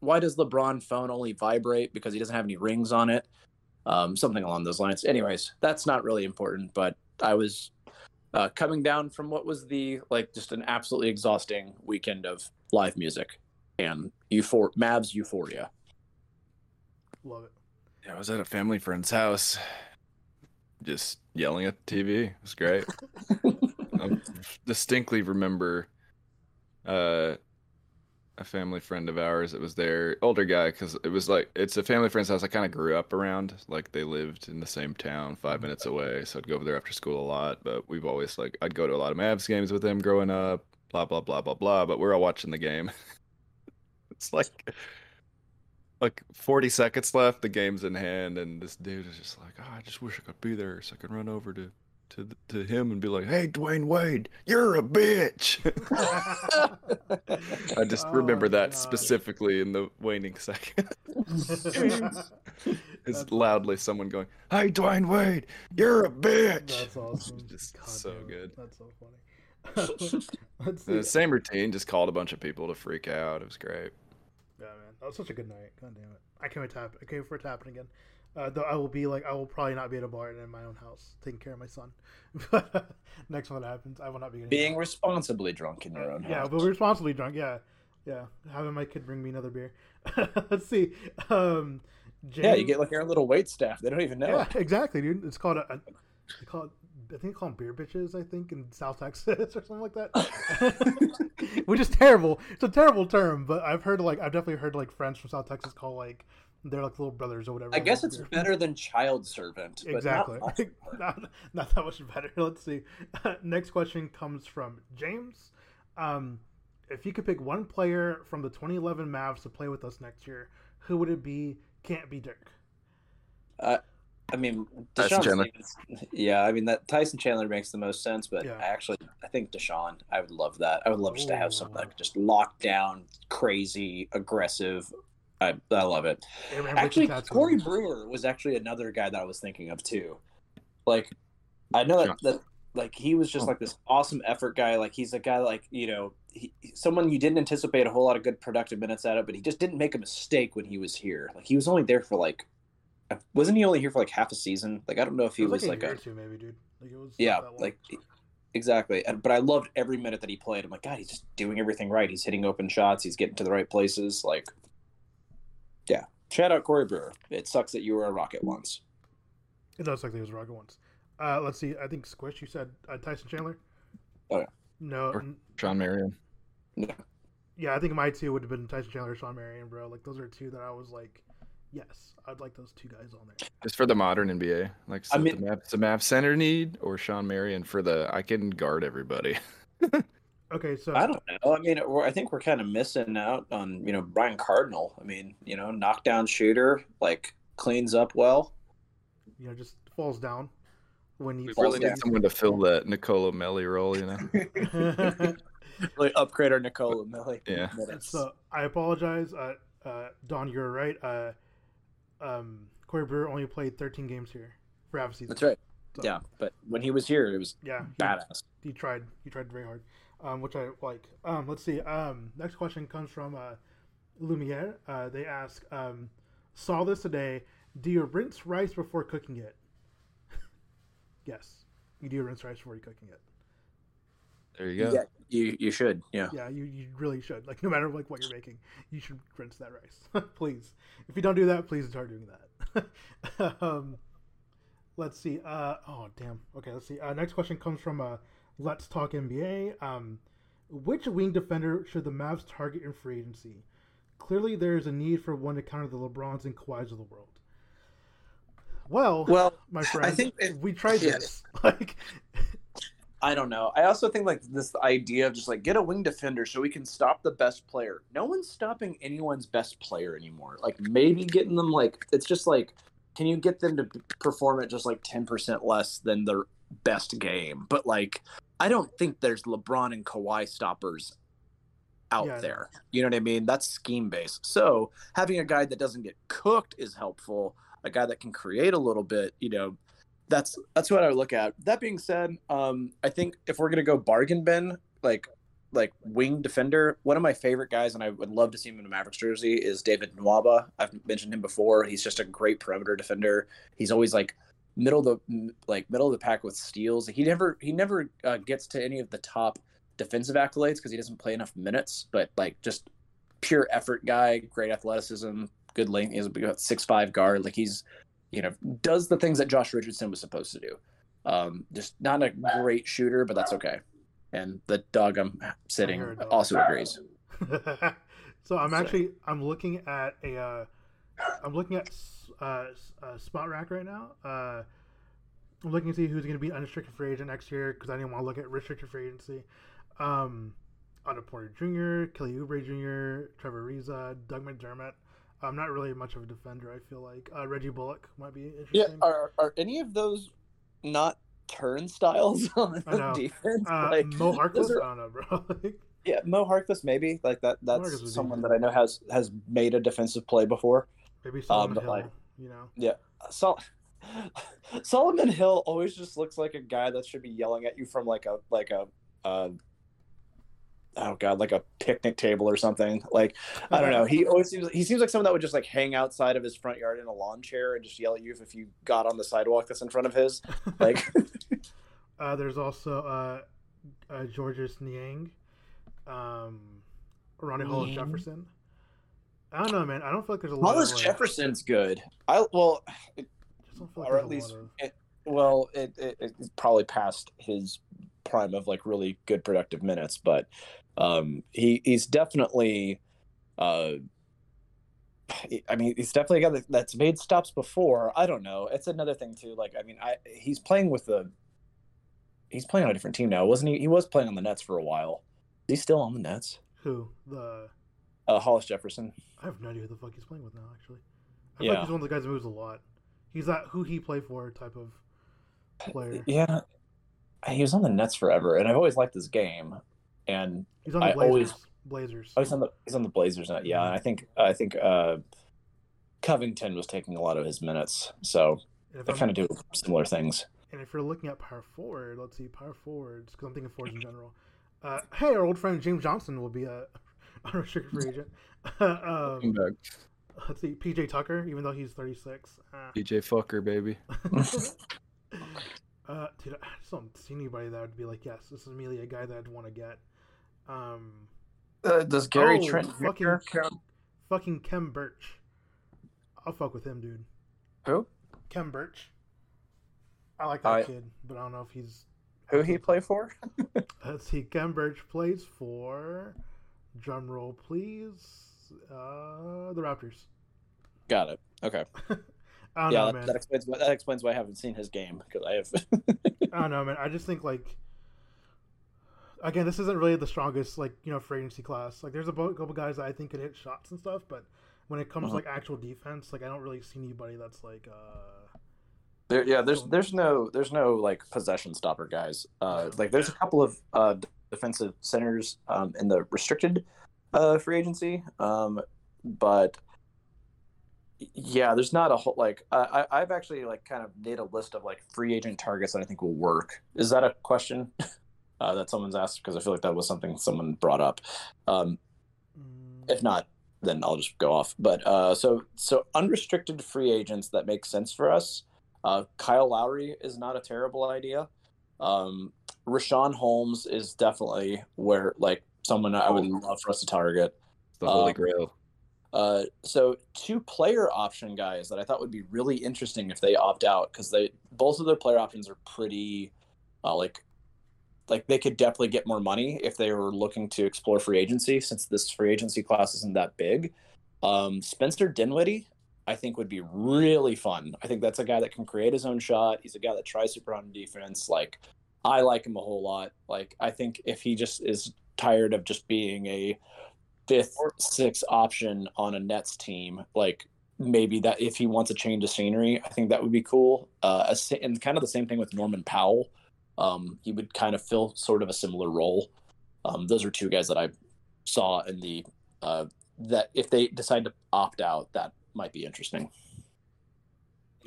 why does LeBron phone only vibrate because he doesn't have any rings on it? Um, something along those lines. Anyways, that's not really important. But I was uh, coming down from what was the like just an absolutely exhausting weekend of live music and euphor- Mavs euphoria. Love it. Yeah, I was at a family friend's house, just yelling at the T V. It was great. I distinctly remember uh, a family friend of ours that was there, older guy, because it was like, it's a family friend's house I kind of grew up around. Like, they lived in the same town, five minutes away, so I'd go over there after school a lot, but we've always, like, I'd go to a lot of Mavs games with them growing up, blah, blah, blah, blah, blah, but we're all watching the game. It's like, like forty seconds left, the game's in hand, and this dude is just like, oh, I just wish I could be there so I could run over to to to him and be like, hey, Dwayne Wade, you're a bitch. I just oh, remember that God. specifically in the waning second. It's loudly someone going, hey, Dwayne Wade, you're a bitch. That's awesome. Just God, so man. good. That's so funny. Let's see. The same routine, just called a bunch of people to freak out. It was great. Yeah, man, that was such a good night. God damn it! I can't wait to happen. I can't wait for it to happen again. Uh, though I will be like, I will probably not be at a bar and in my own house taking care of my son. But uh, next time that happens, I will not be being drunk. responsibly drunk in your own yeah, house. Yeah, but responsibly drunk. Yeah, yeah. Having my kid bring me another beer. Let's see. Um, James... Yeah, you get like your little wait staff. They don't even know. Yeah, exactly, dude. It's called a. a they call it. I think they call them beer bitches, I think, in South Texas or something like that. Which is terrible. It's a terrible term, but I've heard, like, I've definitely heard, like, friends from South Texas call, like, they're, like, little brothers or whatever. I guess it's beer. better than child servant. Exactly. But not, not, not that much better. Let's see. Uh, next question comes from James. Um, if you could pick one player from the twenty eleven Mavs to play with us next year, who would it be? Can't be Dirk. Uh I mean, Deshaun Stevenson, yeah, I mean, that Tyson Chandler makes the most sense, but yeah. I actually, I think Deshaun, I would love that. I would love just Ooh. to have someone that could just lock down, crazy, aggressive. I I love it. Hey, man, actually, Corey Brewer was actually another guy that I was thinking of, too. Like, I know that, that like, he was just, like, this awesome effort guy. Like, he's a guy, like, you know, he, someone you didn't anticipate a whole lot of good productive minutes out of, but he just didn't make a mistake when he was here. Like, he was only there for, like, wasn't he only here for like half a season? Like I don't know if he was, was like a, year like a or two maybe, dude. Like, it was yeah, like exactly. And, but I loved every minute that he played. I'm like, God, he's just doing everything right. He's hitting open shots. He's getting to the right places. Like, yeah. Shout out Corey Brewer. It sucks that you were a Rocket once. It does suck that he was a Rocket once. Uh, let's see. I think Squish. You said uh, Tyson Chandler. Oh yeah. No. Or Sean Marion. No. Yeah, I think my two would have been Tyson Chandler, or Sean Marion, bro. Like those are two that I was like. Yes, I'd like those two guys on there. Just for the modern N B A, like so I mean, the, Mav, the Mav center need or Sean Marion for the I can guard everybody. Okay, so I don't know. I mean, we're, I think we're kind of missing out on you know Brian Cardinal. I mean, you know, knockdown shooter, like cleans up well. You know, just falls down when you. We falls really down. need someone to fill that Nicola Melli role, you know. Really upgrade our Nicola Melli. Yeah. So I apologize, uh, uh, Don. You're right. Uh, Um, Corey Brewer only played thirteen games here for half a season. That's right. So, yeah, but when he was here, it was yeah, he, badass. He tried. He tried very hard, um, which I like. Um, let's see. Um, next question comes from uh, Lumiere. Uh, they ask, um, saw this today. Do you rinse rice before cooking it? Yes, you do rinse rice before you're cooking it. There you go. Yeah, you you should. Yeah. Yeah, you, you really should. Like no matter like what you're making, you should rinse that rice. Please. If you don't do that, please start doing that. um, let's see. Uh, oh damn. Okay, let's see. Uh, next question comes from uh, Let's Talk N B A. Um, which wing defender should the Mavs target in free agency? Clearly there is a need for one to counter the LeBrons and Kawhis of the world. Well, well my friend, I think it, we tried yeah. this. Like I don't know. I also think like this idea of just like get a wing defender so we can stop the best player. No one's stopping anyone's best player anymore. Like maybe getting them like it's just like can you get them to perform at just like ten percent less than their best game? But like I don't think there's LeBron and Kawhi stoppers out yeah, there. You know what I mean? That's scheme based. So having a guy that doesn't get cooked is helpful. A guy that can create a little bit, you know. That's that's what I would look at. That being said, um, I think if we're gonna go bargain bin, like like wing defender, one of my favorite guys, and I would love to see him in a Mavericks jersey, is David Nwaba. I've mentioned him before. He's just a great perimeter defender. He's always like middle of the like middle of the pack with steals. He never he never uh, gets to any of the top defensive accolades because he doesn't play enough minutes. But like just pure effort guy, great athleticism, good length. He's about six five guard. Like he's you know, does the things that Josh Richardson was supposed to do. Um, just not a great shooter, but that's okay. And the dog I'm sitting dog. also agrees. so I'm so. actually, I'm looking at a, uh, I'm looking at uh, a spot rack right now. Uh, I'm looking to see who's going to be unrestricted free agent next year because I didn't want to look at restricted free agency. Um, Otto Porter Junior, Kelly Oubre Junior, Trevor Ariza, Doug McDermott. I'm not really much of a defender, I feel like. Uh, Reggie Bullock might be interesting. Yeah, are are any of those not turnstiles on the defense? Uh, like, Mo Harkless? Are... I don't know, bro. Yeah, Mo Harkless maybe. Like that. That's someone that I know has, has made a defensive play before. Maybe Solomon um, Hill, like, you know? Yeah. So, Solomon Hill always just looks like a guy that should be yelling at you from like a like a uh, oh god, like a picnic table or something. Like, I don't know. He always seems he seems like someone that would just like hang outside of his front yard in a lawn chair and just yell at you if, if you got on the sidewalk that's in front of his. Like, uh, there's also uh, uh, Georges Niang, um, Ronnie Hollis Jefferson. I don't know, man. I don't feel like there's a lot. Hollis Jefferson's good. I well, it, like or at least, it, well, it, it it's probably past his prime of like really good productive minutes, but um, he he's definitely, uh, I mean, he's definitely a guy that's made stops before. I don't know. It's another thing too. Like, I mean, I he's playing with the, he's playing on a different team now, wasn't he? He was playing on the Nets for a while. Is he still on the Nets? Who the? Uh, Hollis Jefferson. I have no idea who the fuck he's playing with now, actually. I feel yeah. like he's one of the guys that moves a lot. He's that who he played for type of player. Yeah. He was on the Nets forever, and I've always liked this game. And he's on the I Blazers. Always, Blazers. Oh, he's, on the, he's on the Blazers now. Yeah, and I think I think uh, Covington was taking a lot of his minutes, so they kind of do similar things. And if you're looking at power forward, let's see, power forwards, because I'm thinking forwards in general. Uh, hey, our old friend James Johnson will be a unrestricted free agent. um, let's see, P J Tucker, even though he's thirty-six. Uh. P J Fucker, baby. uh, dude, I just don't see anybody that would be like, yes, this is immediately a guy that I'd want to get. Um, uh, does Gary oh, Trent fucking, fucking Kem Birch? I'll fuck with him, dude. Who? Kem Birch. I like that I... kid, but I don't know if he's who he play for. Let's see, Kem Birch plays for. Drum roll, please. Uh, the Raptors. Got it. Okay. I don't yeah, know, man. That explains why, that explains why I haven't seen his game because I have. I don't know, man. I just think like, again, this isn't really the strongest like you know free agency class. Like, there's a couple guys that I think could hit shots and stuff, but when it comes uh-huh. to like actual defense, like I don't really see anybody that's like. Uh... There, yeah, there's there's no there's no like possession stopper guys. Uh, like there's a couple of. Uh, defensive centers um, in the restricted uh, free agency. Um, but yeah, there's not a whole, like, I, I've actually like kind of made a list of like free agent targets that I think will work. Is that a question uh, that someone's asked? Because I feel like that was something someone brought up. Um, if not, then I'll just go off. But uh, so, so unrestricted free agents that make sense for us. Uh, Kyle Lowry is not a terrible idea. Um, Rashawn Holmes is definitely where like someone I would love for us to target. The Holy um, Grail. Uh, so two player option guys that I thought would be really interesting if they opt out because they both of their player options are pretty uh, like like they could definitely get more money if they were looking to explore free agency since this free agency class isn't that big. Um, Spencer Dinwiddie I think would be really fun. I think that's a guy that can create his own shot. He's a guy that tries super on defense. Like I like him a whole lot. Like I think if he just is tired of just being a fifth, sixth option on a Nets team, like maybe that if he wants a change of scenery, I think that would be cool. Uh, and kind of the same thing with Norman Powell. Um, he would kind of fill sort of a similar role. Um, those are two guys that I saw in the uh, that if they decide to opt out, that might be interesting.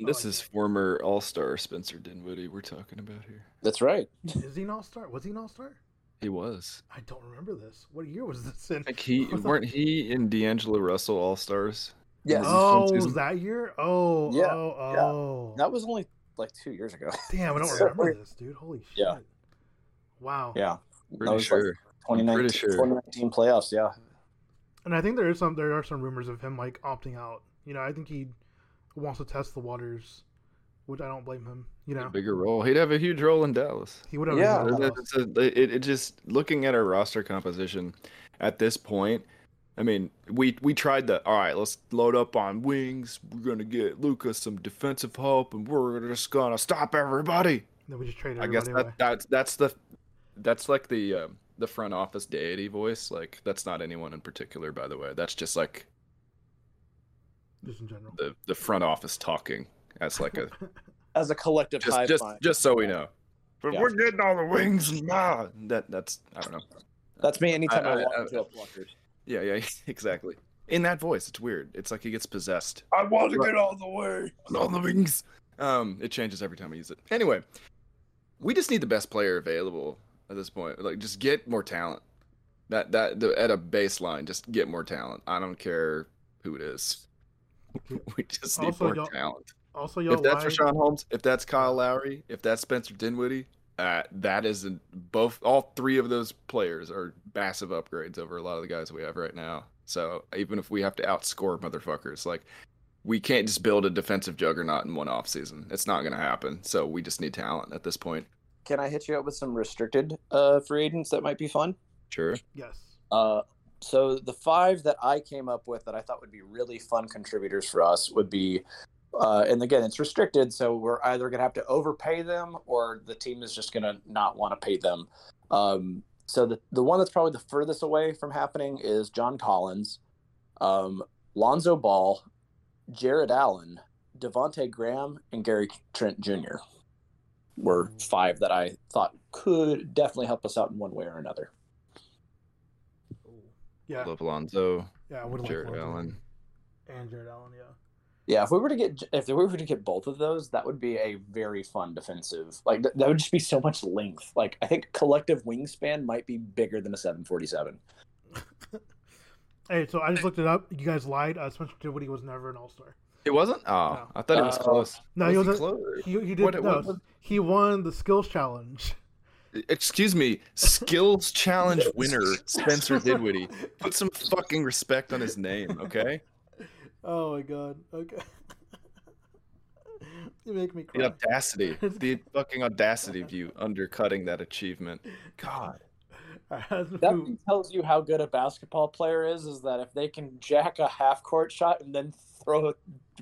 This is former All-Star Spencer Dinwiddie we're talking about here. That's right. Is he an All-Star? Was he an All-Star? He was. I don't remember this. What year was this in? Like he weren't he and D'Angelo Russell All-Stars? Yeah. Oh, was that year? Oh, yeah. Oh, oh. Yeah. That was only like two years ago. Damn, I don't so, remember this, dude. Holy shit. Yeah. Wow. Yeah. Pretty sure. Like twenty nineteen, pretty sure. twenty nineteen playoffs, yeah. And I think there is some there are some rumors of him like opting out. You know, I think he wants to test the waters, which I don't blame him. You know, a bigger role. He'd have a huge role in Dallas. He would have. Yeah, a role it's a, it, it just looking at our roster composition at this point. I mean, we we tried the all right. Let's load up on wings. We're gonna get Luka some defensive help, and we're just gonna stop everybody. Then we just traded. I guess that, anyway. that's that's the that's like the um, the front office deity voice. Like that's not anyone in particular, by the way. That's just like. just in general. The the front office talking as like a as a collective just, hive just, mind. Just so we know. But yeah. We're getting all the wings and nah. that that's I don't know. That's me anytime I, I, I walk I, into I, a Pluckers. Yeah, yeah, exactly. In that voice, it's weird. It's like he gets possessed. I want to right. get all the way and all the wings. Um, it changes every time I use it. Anyway, we just need the best player available at this point. Like, just get more talent. That that the, at a baseline, just get more talent. I don't care who it is. We just need also, more y'all, talent. Also, y'all if that's Rashawn Holmes, if that's Kyle Lowry, if that's Spencer Dinwiddie, uh, that is an, both. All three of those players are massive upgrades over a lot of the guys we have right now. So even if we have to outscore motherfuckers, like we can't just build a defensive juggernaut in one offseason. It's not going to happen. So we just need talent at this point. Can I hit you up with some restricted uh, free agents that might be fun? Sure. Yes. Uh, so the five that I came up with that I thought would be really fun contributors for us would be, uh, and again, it's restricted. So we're either going to have to overpay them or the team is just going to not want to pay them. Um, So the, the one that's probably the furthest away from happening is John Collins, um, Lonzo Ball, Jared Allen, Devontae Graham, and Gary Trent Junior were five that I thought could definitely help us out in one way or another. Yeah, I love Lonzo. Yeah, I would Jared like Allen. And Jared Allen, yeah. Yeah, if we were to get if we were to get both of those, that would be a very fun defensive. Like th- that would just be so much length. Like I think collective wingspan might be bigger than a seven forty-seven. Hey, so I just looked it up. You guys lied. Uh, Spencer Dinwiddie was never an All-Star. It wasn't? Oh, no. I thought it was uh, close. No, was he was close. He, he didn't. No, was... He won the skills challenge. Excuse me, skills challenge winner Spencer Dinwiddie. Put some fucking respect on his name, okay? Oh my god! Okay, you make me cry. The audacity, the fucking audacity of you undercutting that achievement. God, that tells you how good a basketball player is. Is that if they can jack a half-court shot and then throw a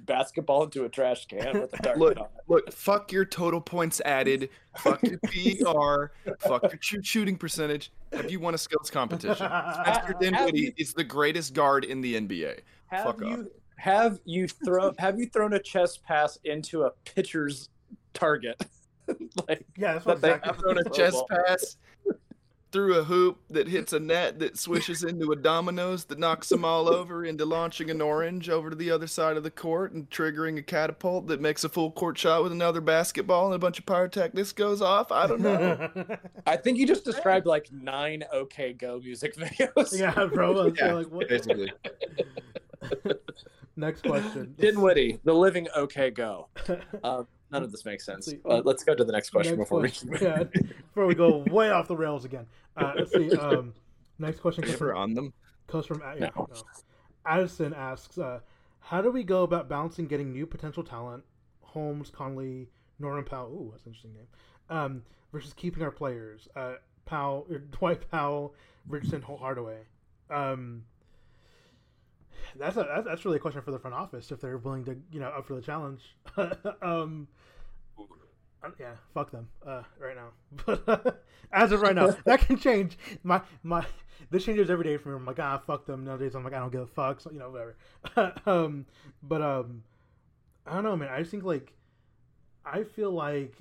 basketball into a trash can with a target on it? Look, fuck your total points added. Fuck your P R. Fuck your shooting percentage. Have you won a skills competition? Spencer Dinwiddie is the greatest guard in the N B A. Have fuck you? Off. Have you thrown have you thrown a chest pass into a pitcher's target? Like, yeah, that's what that exactly. I've thrown a chest pass through a hoop that hits a net that swishes into a dominoes that knocks them all over into launching an orange over to the other side of the court and triggering a catapult that makes a full court shot with another basketball and a bunch of pyrotechnics goes off. I don't know. I think you just described like nine OK Go music videos. Yeah, bro. Yeah, like, what? Basically. Next question. Dinwiddie, the living OK Go. Uh, none of this makes sense. Uh, let's go to the next question next before question. we yeah, before we go way off the rails again. Uh, let's see. Um, next question. Comes from, on them? Comes from yeah, no. No. Addison asks, uh, "How do we go about balancing getting new potential talent, Holmes, Conley, Norman Powell? Ooh, that's an interesting name. Um, versus keeping our players, uh, Powell, Dwight Powell, Richardson, Hardaway." Um, That's a, that's really a question for the front office if they're willing to, you know, up for the challenge. um, yeah, fuck them uh, right now. But uh, as of right now, that can change. My my this changes every day for me. I'm like, ah, fuck them. Other days I'm like, I don't give a fuck. So you know, whatever. um, but um, I don't know, man. I just think like I feel like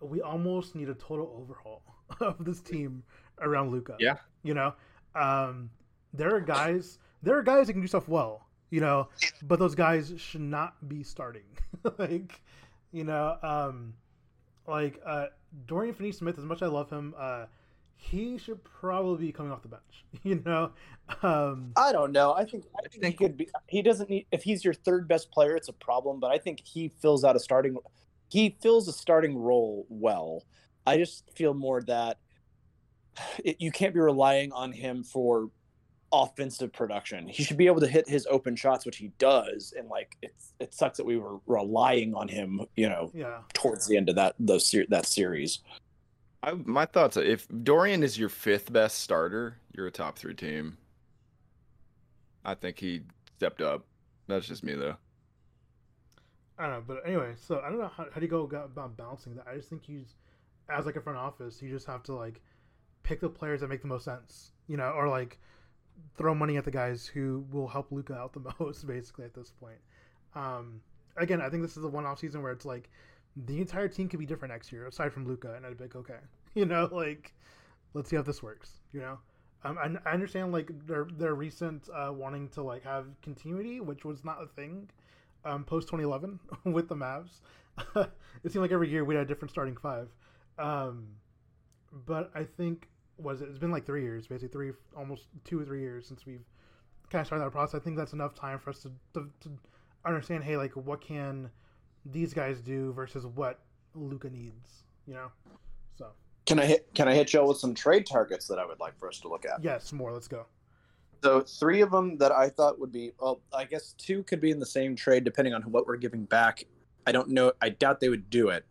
we almost need a total overhaul of this team around Luka. Yeah, you know, um, there are guys. There are guys that can do stuff well, you know, but those guys should not be starting. Like, you know, um, like uh, Dorian Finney-Smith, as much as I love him, uh, he should probably be coming off the bench, you know. Um, I don't know. I think, I think he could be. He doesn't need – if he's your third best player, it's a problem, but I think he fills out a starting – he fills a starting role well. I just feel more that it, you can't be relying on him for – offensive production. He should be able to hit his open shots, which he does, and like it's it sucks that we were relying on him, you know, yeah. towards the end of that those that series. I, my thoughts: if Dorian is your fifth best starter, you're a top three team. I think he stepped up. That's just me, though. I don't know, but anyway, so I don't know how, how do you go about balancing that. I just think you, as like a front office, you just have to like pick the players that make the most sense, you know, or like. throw money at the guys who will help Luka out the most, basically, at this point. Um, again, I think this is the one off season where it's like the entire team could be different next year, aside from Luka, and I'd be like, okay, you know, like let's see how this works, you know. Um, I, I understand like their their recent uh, wanting to like have continuity, which was not a thing um, post twenty eleven with the Mavs. It seemed like every year we had a different starting five, um, but I think. Was it? It's been like three years, basically three, almost two or three years since we've kind of started that process. I think that's enough time for us to, to, to understand, hey, like what can these guys do versus what Luka needs, you know? So can I hit? Can I hit y'all with some trade targets that I would like for us to look at? Yes, more. Let's go. So three of them that I thought would be, well, I guess two could be in the same trade depending on what we're giving back. I don't know. I doubt they would do it,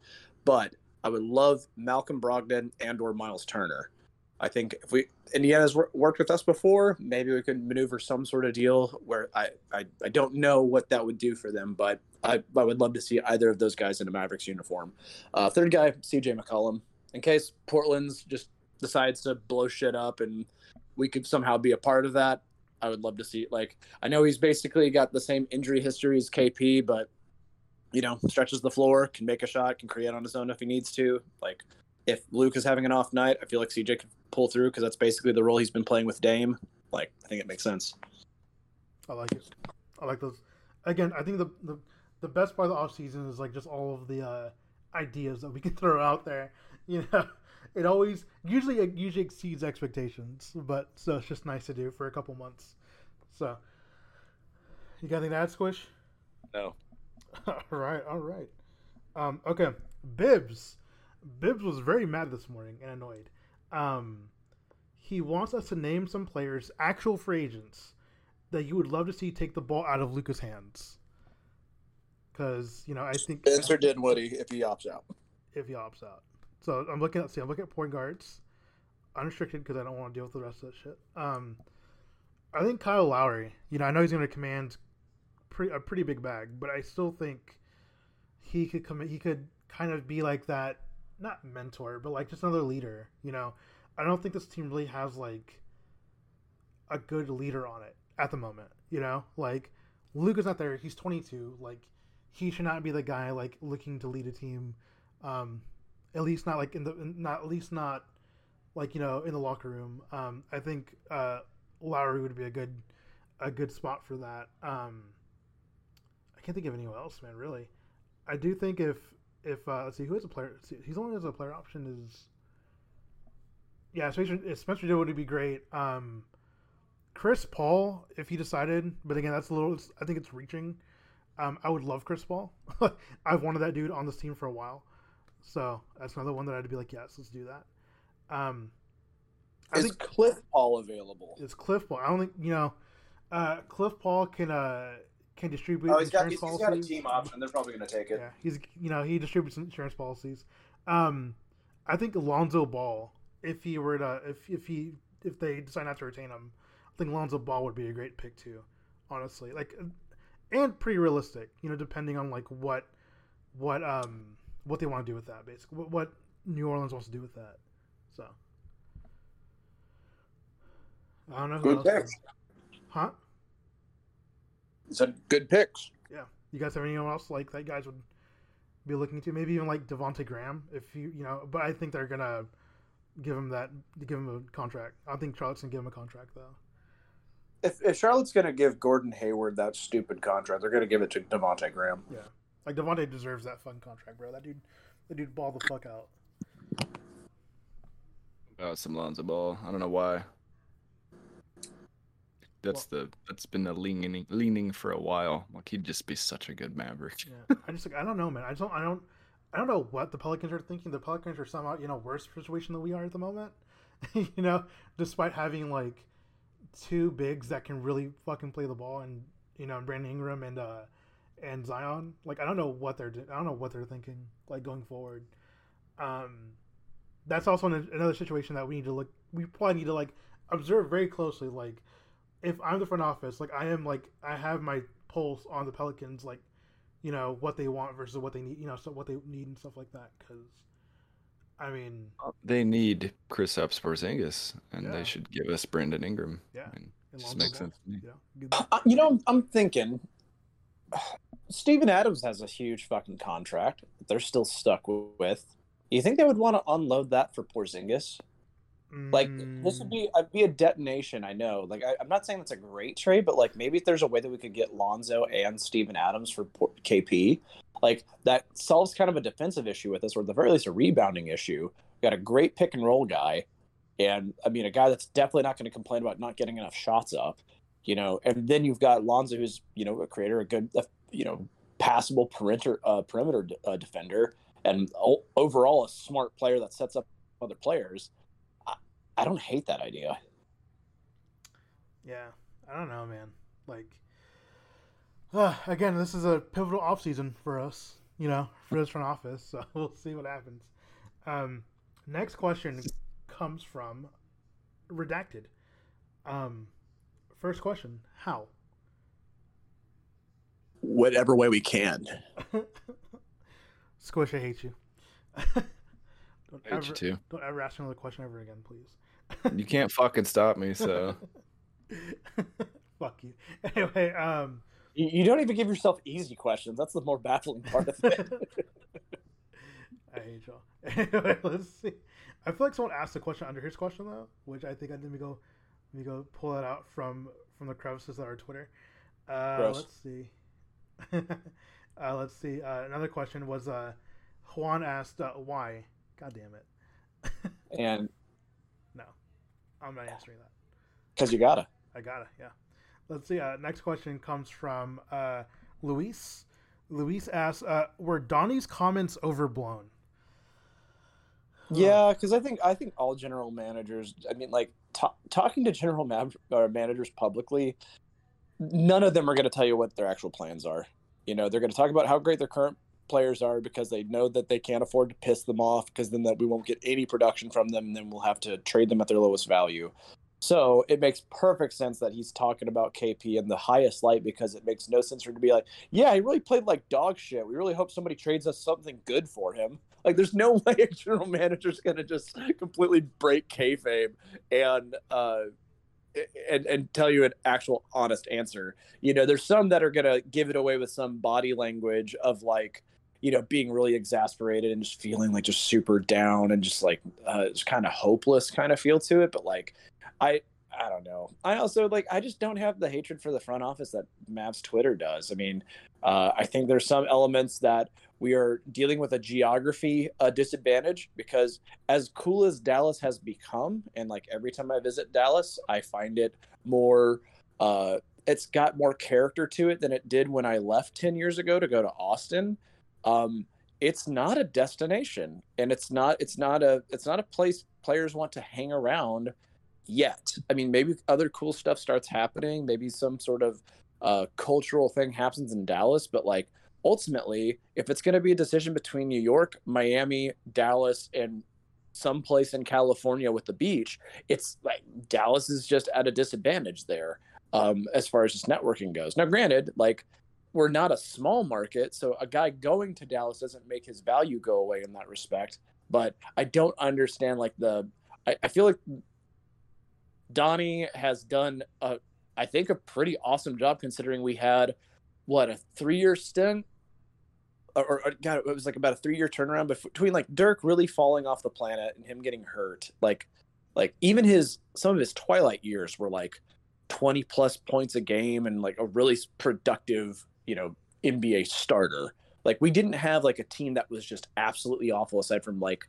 but I would love Malcolm Brogdon and or Miles Turner. I think if we Indiana's worked with us before, maybe we could maneuver some sort of deal where I, I, I don't know what that would do for them, but I, I would love to see either of those guys in a Mavericks uniform. Uh, third guy, C J McCollum, in case Portland's just decides to blow shit up and we could somehow be a part of that. I would love to see, like, I know he's basically got the same injury history as K P, but, you know, stretches the floor, can make a shot, can create on his own if he needs to. Like, if Luke is having an off night, I feel like C J could pull through because that's basically the role he's been playing with Dame. Like, I think it makes sense. I like it. I like those. Again, I think the the, the best part of the offseason is, like, just all of the uh, ideas that we can throw out there. You know, it always, usually it usually exceeds expectations, but so it's just nice to do for a couple months. So, you got anything to add, Squish? No. All right, all right. Um, okay, Bibbs. Bibbs was very mad this morning and annoyed. Um, he wants us to name some players, actual free agents, that you would love to see take the ball out of Luka's hands. Because, you know, I think Spencer Dinwiddie if he opts out. If he opts out. So I'm looking at see, I'm looking at point guards, unrestricted because I don't want to deal with the rest of that shit. Um, I think Kyle Lowry. You know, I know he's going to command pre- a pretty big bag, but I still think he could come. He could kind of be like that. Not mentor, but like just another leader, you know. I don't think this team really has like a good leader on it at the moment, you know. Like Luka's not there; he's twenty-two. Like he should not be the guy like looking to lead a team. Um, at least not like in the not at least not like you know in the locker room. Um, I think uh, Lowry would be a good a good spot for that. Um, I can't think of anyone else, man. Really, I do think if. If uh, let's see who is a player. See, he's only has a player option is. Yeah, Spencer, Spencer Dinwiddie would be great. Um, Chris Paul, if he decided, but again, that's a little. It's, I think it's reaching. Um, I would love Chris Paul. I've wanted that dude on this team for a while, so that's another one that I'd be like, yes, let's do that. Um, I is think Cliff Paul available? Is Cliff Paul? I don't think you know. Uh, Cliff Paul can. Uh, Can distribute. Oh, he's got, he's, he's got a team option. They're probably going to take it. Yeah, he's you know he distributes insurance policies. Um, I think Lonzo Ball, if he were to, if if he if they decide not to retain him, I think Lonzo Ball would be a great pick too. Honestly, like, and pretty realistic. You know, depending on like what what um what they want to do with that, basically what, what New Orleans wants to do with that. So I don't know who Good else. Huh. Some good picks. Yeah. You guys have anyone else like that guys would be looking to? Maybe even like Devonte Graham, if you you know. But I think they're gonna give him that, give him a contract. I think Charlotte's gonna give him a contract though. If if Charlotte's gonna give Gordon Hayward that stupid contract, they're gonna give it to Devonte Graham. Yeah, like Devonte deserves that fun contract, bro. That dude, that dude balled the fuck out. About some Lonzo Ball. I don't know why. That's the that's been the leaning leaning for a while. Like he'd just be such a good Maverick. Yeah. I just like I don't know, man. I just don't I don't I don't know what the Pelicans are thinking. The Pelicans are somehow in a worse situation than we are at the moment. You know, despite having like two bigs that can really fucking play the ball, and you know, Brandon Ingram and uh, and Zion. Like I don't know what they're I don't know what they're thinking like going forward. Um, that's also an, another situation that we need to look. We probably need to like observe very closely. Like. If I'm the front office, like I am, like I have my pulse on the Pelicans, like you know what they want versus what they need, you know, so what they need and stuff like that. Because I mean, they need Kristaps Porzingis, and yeah. They should give us Brandon Ingram. Yeah, I mean, Just makes sense to me. Yeah. You know, I'm thinking Steven Adams has a huge fucking contract that they're still stuck with. You think they would want to unload that for Porzingis? Mm. Like, this would be, I'd be a detonation, I know. Like, I, I'm not saying that's a great trade, but, like, maybe if there's a way that we could get Lonzo and Steven Adams for K P, like, that solves kind of a defensive issue with us, or at the very least a rebounding issue. We've got a great pick-and-roll guy, and, I mean, a guy that's definitely not going to complain about not getting enough shots up, you know. And then you've got Lonzo, who's, you know, a creator, a good, a, you know, passable perimeter, uh, perimeter uh, defender, and o- overall a smart player that sets up other players. I, I don't hate that idea. Yeah, I don't know, man. Like, uh, again, this is a pivotal offseason for us, you know, for this front office, so we'll see what happens. Um, next question comes from Redacted. Um, first question, how? Whatever way we can. Squish, I hate you. don't I hate ever, you too. Don't ever ask another question ever again, please. You can't fucking stop me, so. Fuck you. Anyway, um, you, you don't even give yourself easy questions. That's the more baffling part of it. I hate y'all. Anyway, let's see. I feel like someone asked a question under his question though, which I think I need to go, let me go pull that out from from the crevices that are Twitter. Uh, let's see. Uh, let's see. Uh, another question was uh, Juan asked, uh, "Why?" God damn it! And no, I'm not answering that. Because you gotta. I gotta. Yeah. Let's see. Uh, next question comes from uh, Luis. Luis asks, uh, "Were Donnie's comments overblown?" Yeah, because I think I think all general managers. I mean, like t- talking to general ma- or managers publicly, none of them are going to tell you what their actual plans are. You know, they're going to talk about how great their current players are because they know that they can't afford to piss them off, because then that we won't get any production from them, and then we'll have to trade them at their lowest value. So it makes perfect sense that he's talking about K P in the highest light, because it makes no sense for him to be like, yeah, he really played like dog shit. We really hope somebody trades us something good for him. Like, there's no way a general manager's going to just completely break kayfabe and uh And, and tell you an actual honest answer. You know, there's some that are going to give it away with some body language of, like, you know, being really exasperated and just feeling like just super down and just like uh, it's kind of hopeless kind of feel to it. But like, I, I don't know. I also like, I just don't have the hatred for the front office that Mavs Twitter does. I mean, uh, I think there's some elements that we are dealing with a geography uh, disadvantage, because as cool as Dallas has become, and like every time I visit Dallas, I find it more, uh, it's got more character to it than it did when I left ten years ago to go to Austin. Um, it's not a destination, and it's not, it's not a, it's not a place players want to hang around yet. I mean, maybe other cool stuff starts happening. Maybe some sort of uh, cultural thing happens in Dallas, but like, ultimately, if it's going to be a decision between New York, Miami, Dallas, and someplace in California with the beach, it's like Dallas is just at a disadvantage there um, as far as just networking goes. Now, granted, like we're not a small market, so a guy going to Dallas doesn't make his value go away in that respect. But I don't understand, like the I, I feel like Donnie has done, a, I think, a pretty awesome job considering we had, what, a three-year stint? Or, or God, it was like about a three-year turnaround between like Dirk really falling off the planet and him getting hurt. Like, like even his some of his twilight years were like twenty plus points a game and like a really productive, you know, N B A starter. Like, we didn't have like a team that was just absolutely awful aside from like,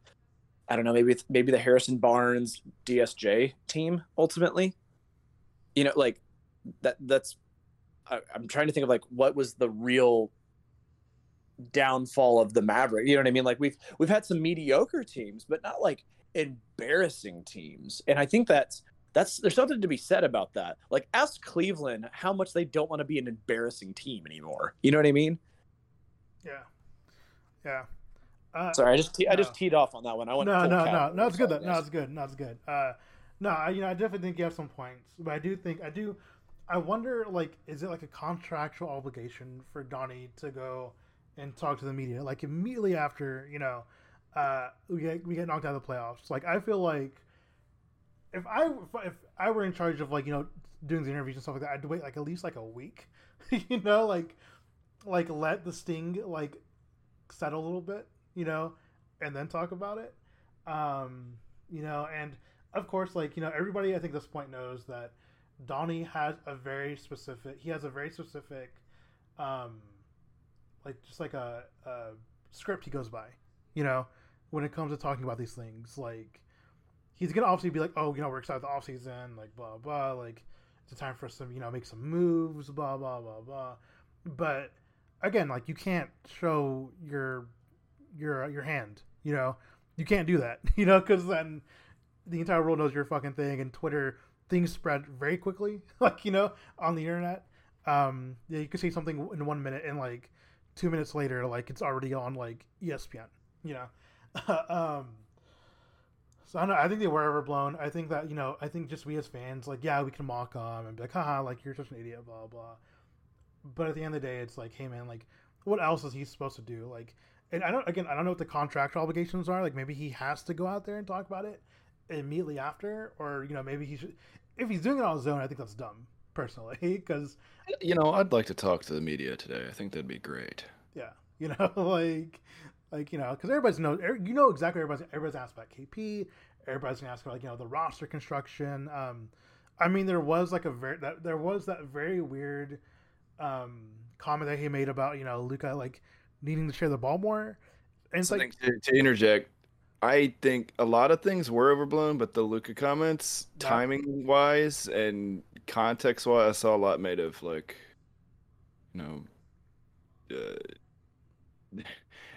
I don't know, maybe it's, maybe the Harrison Barnes D S J team ultimately. You know, like that that's I, I'm trying to think of like what was the real downfall of the Mavericks. You know what I mean? Like we've we've had some mediocre teams, but not like embarrassing teams. And I think that's that's there's something to be said about that. Like, ask Cleveland how much they don't want to be an embarrassing team anymore. You know what I mean? Yeah, yeah. Uh, Sorry, I just te- no. I just teed off on that one. I went no, no, no, no. It's good though. No, it's good. No, it's good. Uh, no, I, you know, I definitely think you have some points, but I do think I do. I wonder, like, is it like a contractual obligation for Donnie to go and talk to the media, like, immediately after, you know, uh, we get we get knocked out of the playoffs? Like, I feel like if I if I were in charge of, like, you know, doing the interviews and stuff like that, I'd wait like at least like a week, you know, like like let the sting like settle a little bit, you know, and then talk about it, um, you know, and of course, like, you know, everybody I think at this point knows that Donnie has a very specific, he has a very specific, um, like just like a, a script he goes by, you know, when it comes to talking about these things. Like, he's going to obviously be like, oh, you know, we're excited for the offseason, like, blah, blah, like, it's a time for us to, you know, make some moves, blah, blah, blah, blah. But again, like, you can't show your, your, your hand, you know, you can't do that, you know, because then the entire world knows your fucking thing, and Twitter, things spread very quickly, like, you know, on the internet. Um, yeah, you can say something in one minute, and like two minutes later, like, it's already on like E S P N, you know. um, so I don't know. I think they were overblown. I think that, you know, I think just we as fans, like, yeah, we can mock them and be like, haha, like, you're such an idiot, blah, blah. But at the end of the day, it's like, hey man, like, what else is he supposed to do? Like, and I don't, again, I don't know what the contractual obligations are. Like, maybe he has to go out there and talk about it immediately after, or, you know, maybe he should, if he's doing it on his own, I think that's dumb personally, because, you know, I'd like to talk to the media today. I think that'd be great. Yeah. You know, like, like, you know, because everybody's knows, you know, exactly everybody's, everybody's asked about K P. Everybody's going to ask about, like, you know, the roster construction. Um, I mean, there was like a very, that, there was that very weird um, comment that he made about, you know, Luka, like, needing to share the ball more. And it's like, to, to interject, I think a lot of things were overblown, but the Luka comments, yeah, timing wise and context wise, I saw a lot made of, like, you know, uh,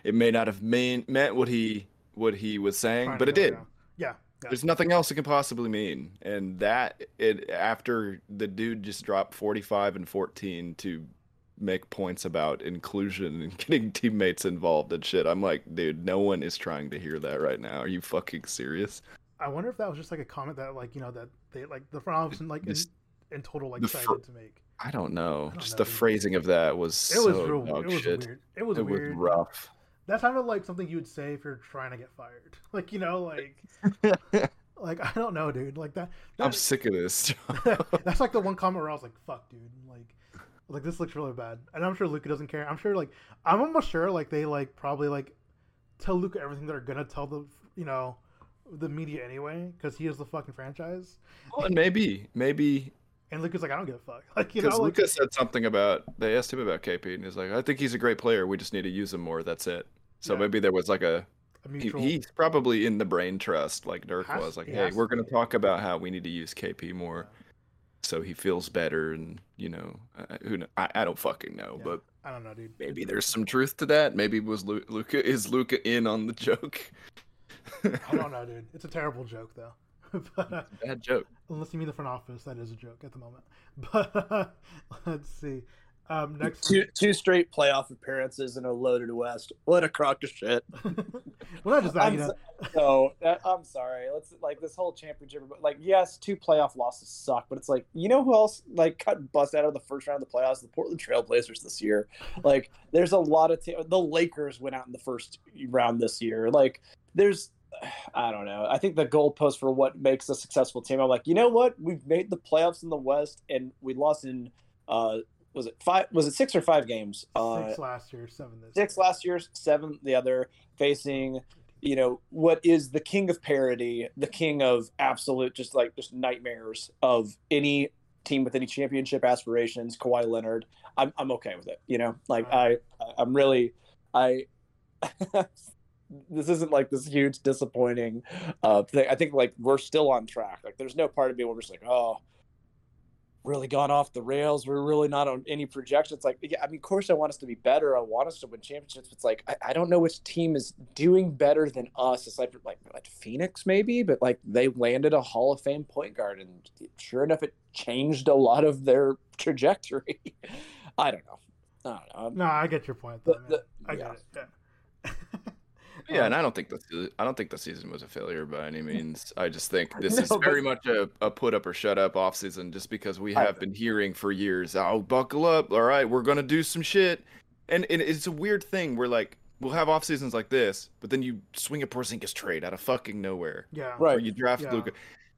it may not have mean, meant what he what he was saying, but it did. Yeah. Yeah, yeah. There's nothing else it can possibly mean, and that it after the dude just dropped forty-five and fourteen to make points about inclusion and getting teammates involved and shit. I'm like, dude, no one is trying to hear that right now. Are you fucking serious? I wonder if that was just like a comment that, like, you know, that they, like, the front office and, like, in, in total, like, decided fr- to make. I don't know. I don't just know. The phrasing of that was, it was so real, dog it was shit. Weird. It was it weird. It was rough. That sounded like something you would say if you're trying to get fired. Like, you know, like, like, I don't know, dude. Like that. that I'm sick of this. That's like the one comment where I was like, fuck, dude. Like, Like, this looks really bad. And I'm sure Luka doesn't care. I'm sure, like, I'm almost sure, like, they, like, probably, like, tell Luka everything they're going to tell the, you know, the media anyway, because he is the fucking franchise. Well, and maybe, maybe. And Luka's like, I don't give a fuck. Like, you know, because Luka like, said something about, they asked him about K P, and he's like, I think he's a great player. We just need to use him more. That's it. So yeah. Maybe there was, like, a, a mutual, he, he's probably in the brain trust, like Dirk has, was. Like, he hey, we're going to talk about how we need to use K P more. Yeah. So he feels better, and, you know, uh, who know, I, I don't fucking know, yeah, but I don't know, dude. Maybe there's some truth to that. Maybe was Lu- Luka is Luka in on the joke? I don't know, dude. It's a terrible joke, though. But, uh, it's a bad joke. Unless you mean the front office, that is a joke at the moment. But uh, let's see. Um, next, two week. two straight playoff appearances in a loaded West. What a crock of shit. Well, not just that, I'm you know. So, that, I'm sorry. Let's like this whole championship. Like, yes, two playoff losses suck, but it's like, you know who else like cut bust out of the first round of the playoffs? The Portland Trailblazers this year. Like, there's a lot of t- the Lakers went out in the first round this year. Like, there's. I don't know. I think the goalpost for what makes a successful team. I'm like, you know what? We've made the playoffs in the West, and we lost in. Uh, Was it five? Was it six or five games? Six uh, last year, seven this. Six year. last year, seven the other. Facing, you know, what is the king of parody, the king of absolute, just like just nightmares of any team with any championship aspirations. Kawhi Leonard. I'm I'm okay with it. You know, like I I'm really I. This isn't like this huge disappointing uh, thing. I think like we're still on track. Like there's no part of me where we're just like oh. really gone off the rails. We're really not on any projections. Like, yeah, I mean, of course I want us to be better. I want us to win championships. It's like, I, I don't know which team is doing better than us. It's like, like, like Phoenix maybe, but like they landed a Hall of Fame point guard and sure enough, it changed a lot of their trajectory. I don't know. I don't know. No, I get your point. Though, the, the, I yeah. get it. Yeah. Yeah, and I don't think the I don't think the season was a failure by any means. I just think this no, is very much a, a put up or shut up off season, just because we have been hearing for years, "Oh, buckle up! All right, we're gonna do some shit." And and it's a weird thing where like we'll have off seasons like this, but then you swing a Porzingis trade out of fucking nowhere. Yeah, right. Or you draft yeah. Luka.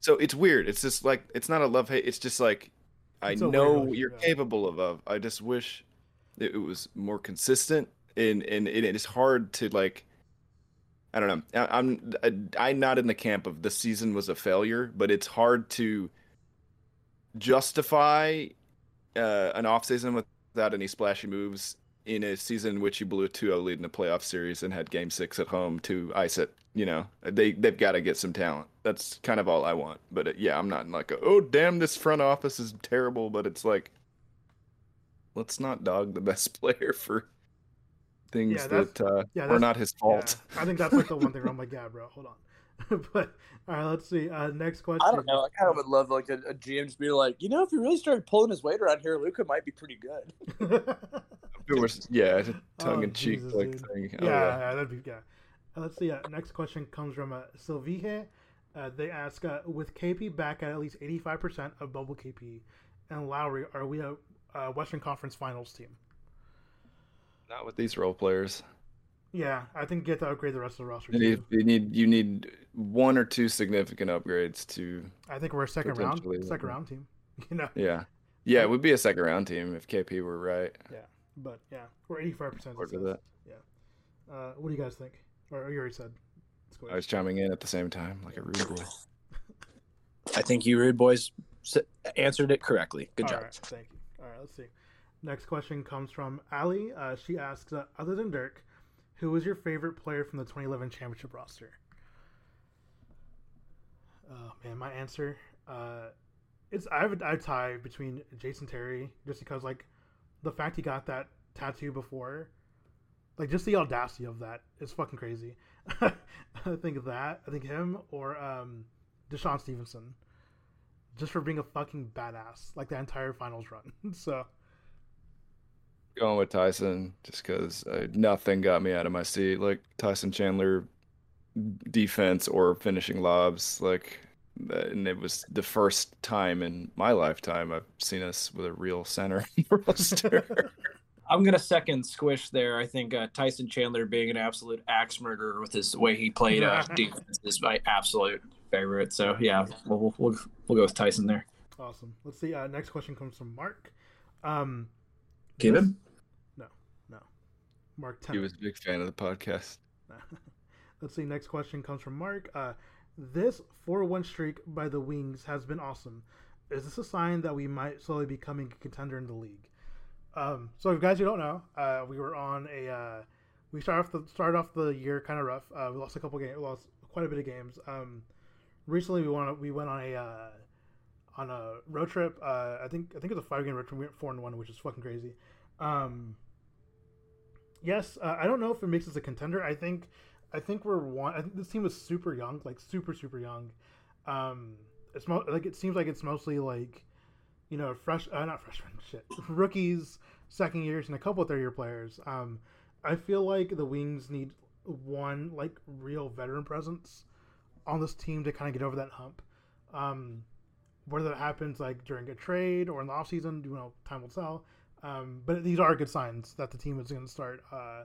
So it's weird. It's just like, it's not a love hate. It's just like, I it's know you're yeah. capable of, of. I just wish it was more consistent. And and it, it is hard to like, I don't know. I, I'm I, I'm not in the camp of the season was a failure, but it's hard to justify uh, an off season without any splashy moves in a season in which you blew a two oh lead in a playoff series and had game six at home to ice it. You know, they, they've got to get some talent. That's kind of all I want. But it, yeah, I'm not in like, a, oh, damn, this front office is terrible. But it's like, let's not dog the best player for things yeah, that uh, yeah, were not his fault. Yeah. I think that's like the one thing where I'm like, yeah, bro, hold on. But all right, let's see. Uh, next question. I don't know. I kind of would love like a, a G M just be like, you know, if he really started pulling his weight around here, Luka might be pretty good. was, yeah, tongue-in-cheek oh, like thing. Yeah, oh, yeah. yeah, that'd be yeah. Let's see. Uh, next question comes from uh, Sylvie. Uh, they ask, uh, with K P back at at least eighty-five percent of bubble K P and Lowry, are we a uh, Western Conference Finals team? Not with these role players. Yeah, I think you have to upgrade the rest of the roster. You need, you need, you need one or two significant upgrades to. I think we're a second round, second round team. You know. Yeah, yeah, it would be a second round team if K P were right. Yeah, but yeah, we're eighty-five percent. Yeah. Uh, what do you guys think? Or you already said. I was chiming in at the same time, like a rude boy. I think you rude boys answered it correctly. Good All job. Right, thank you. All right, let's see. Next question comes from Ali. Uh, she asks, uh, other than Dirk, who is your favorite player from the twenty eleven championship roster? Oh, man, my answer. Uh, it's I have a tie between Jason Terry, just because, like, the fact he got that tattoo before. Like, just the audacity of that is fucking crazy. I think of that. I think him or um, Deshaun Stevenson. Just for being a fucking badass. Like, the entire finals run. So. Going with Tyson. Just because uh, nothing got me out of my seat. Like, Tyson Chandler defense or finishing lobs. Like, and it was the first time in my lifetime I've seen us with a real center in the roster. I'm going to second Squish there. I think uh, Tyson Chandler being an absolute axe murderer with his way he played uh, defense is my absolute favorite. So, yeah, we'll, we'll, we'll go with Tyson there. Awesome. Let's see. Uh, next question comes from Mark. Um, Give this... him? No, no. Mark Tenet. He was a big fan of the podcast. Let's see. Next question comes from Mark. Uh, this four one streak by the Wings has been awesome. Is this a sign that we might slowly be becoming a contender in the league? Um, so if guys you don't know, uh, we were on a, uh, we started off the, started off the year kind of rough. Uh, we lost a couple games, lost quite a bit of games. Um, recently we won, we went on a, uh, on a road trip. Uh, I think, I think it was a five game road trip. We went four and one, which is fucking crazy. Um, yes. Uh, I don't know if it makes us a contender. I think, I think we're one, I think this team was super young, like super, super young. Um, it's mo- like, it seems like it's mostly like, you know, fresh, uh, not freshmen, shit, rookies, second years, and a couple of third year players. Um, I feel like the Wings need one, like, real veteran presence on this team to kind of get over that hump. Um, whether that happens, like, during a trade or in the offseason, you know, time will tell. Um, but these are good signs that the team is going to start uh,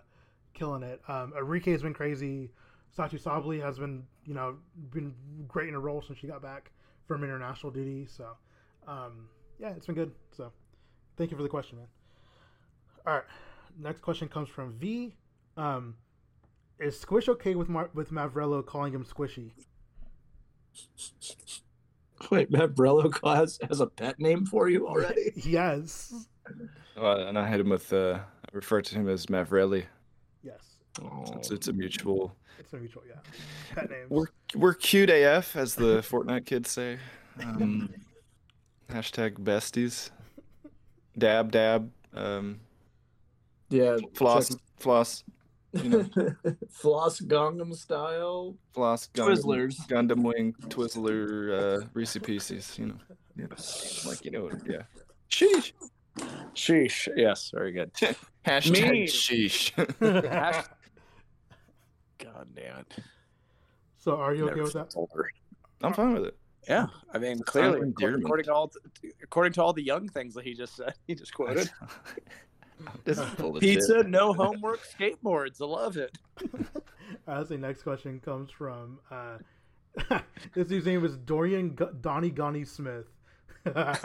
killing it. Um, Arike has been crazy. Satu Sabli has been, you know, been great in a role since she got back from international duty. So, um, yeah, it's been good. So, thank you for the question, man. All right, next question comes from V. Um, is Squish okay with Mar- with Mavrello calling him Squishy? Wait, Mavrello has has a pet name for you already? Yes. Well, and I had him with. Uh, I refer to him as Mavrelli. Yes. Oh, it's, it's a mutual. It's a mutual, yeah. Pet names. We're we're cute A F, as the Fortnite kids say. Um, Hashtag besties. Dab, dab. Um, yeah. Floss, check. Floss. You know. Floss Gangnam style. Floss Gangnam. Twizzlers. Gundam Wing, Twizzler, uh, Reese's Pieces, you know. Yeah. Like, you know, yeah. Sheesh. Sheesh. Yes, very good. Hashtag Me. Sheesh. Hashtag... God damn it. So are you Never okay with that? Over. I'm fine with it. Yeah, I mean, clearly, according, according, to all, according to all the young things that he just said, he just quoted. This is full of pizza, shit. No homework, skateboards. I love it. I see. Next question comes from uh, This dude's name is Dorian G- Donnie Gunny Smith. That's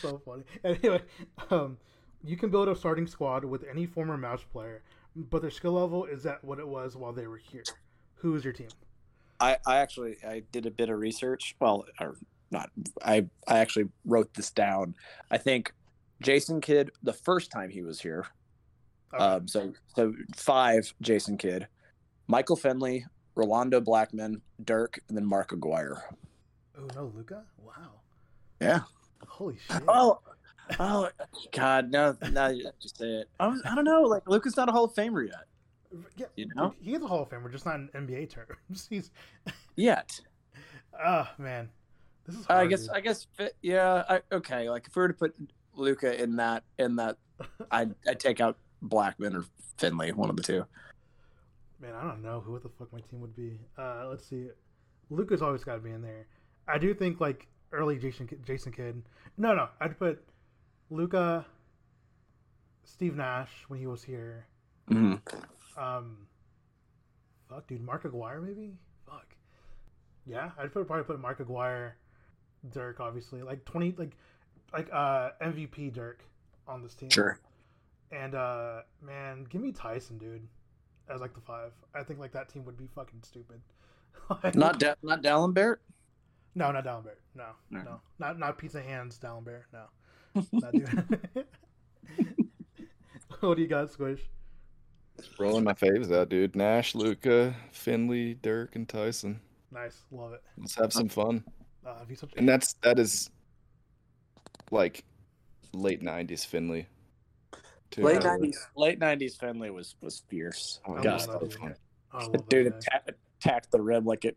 so funny. Anyway, um, you can build a starting squad with any former Mavs player, but their skill level is at what it was while they were here. Who is your team? I, I actually I did a bit of research. Well, or not. I I actually wrote this down. I think Jason Kidd the first time he was here. Okay. Um, so so five Jason Kidd, Michael Finley, Rolando Blackman, Dirk, and then Mark Aguirre. Oh no, Luka! Wow. Yeah. Holy shit. Oh, oh God! No, no, you just say it. I, was, I don't know. Like Luka's not a Hall of Famer yet. Yeah, you know? He is a Hall of Famer, just not in N B A terms. He's yet. Oh man, this is hard, I guess. Dude. I guess. Yeah. I, okay. Like if we were to put Luka in that, in that, I I take out Blackman or Finley, one of the two. Man, I don't know who the fuck my team would be. Uh, let's see. Luka's always got to be in there. I do think like early Jason Jason Kidd. No, no, I'd put Luka, Steve Nash when he was here. Mm-hmm. Um, fuck, dude, Mark Aguirre maybe. Fuck, yeah, I'd put, probably put Mark Aguirre, Dirk, obviously, like twenty, like like uh, M V P Dirk on this team. Sure. And uh, man, give me Tyson, dude, as like the five. I think like that team would be fucking stupid. Like, not da- not Dalembert. No, not Dalembert. No, no, no, not not pizza hands Dalembert. No, not doing. What do you got, Squish? Rolling my faves out, dude. Nash, Luka, Finley, Dirk, and Tyson. Nice, love it. Let's have some fun. Uh, have you such- and that's that is like late nineties Finley. Too. Late nineties, late nineties Finley was was fierce. Oh, God, that was fun. Dude attacked, attacked the rim like it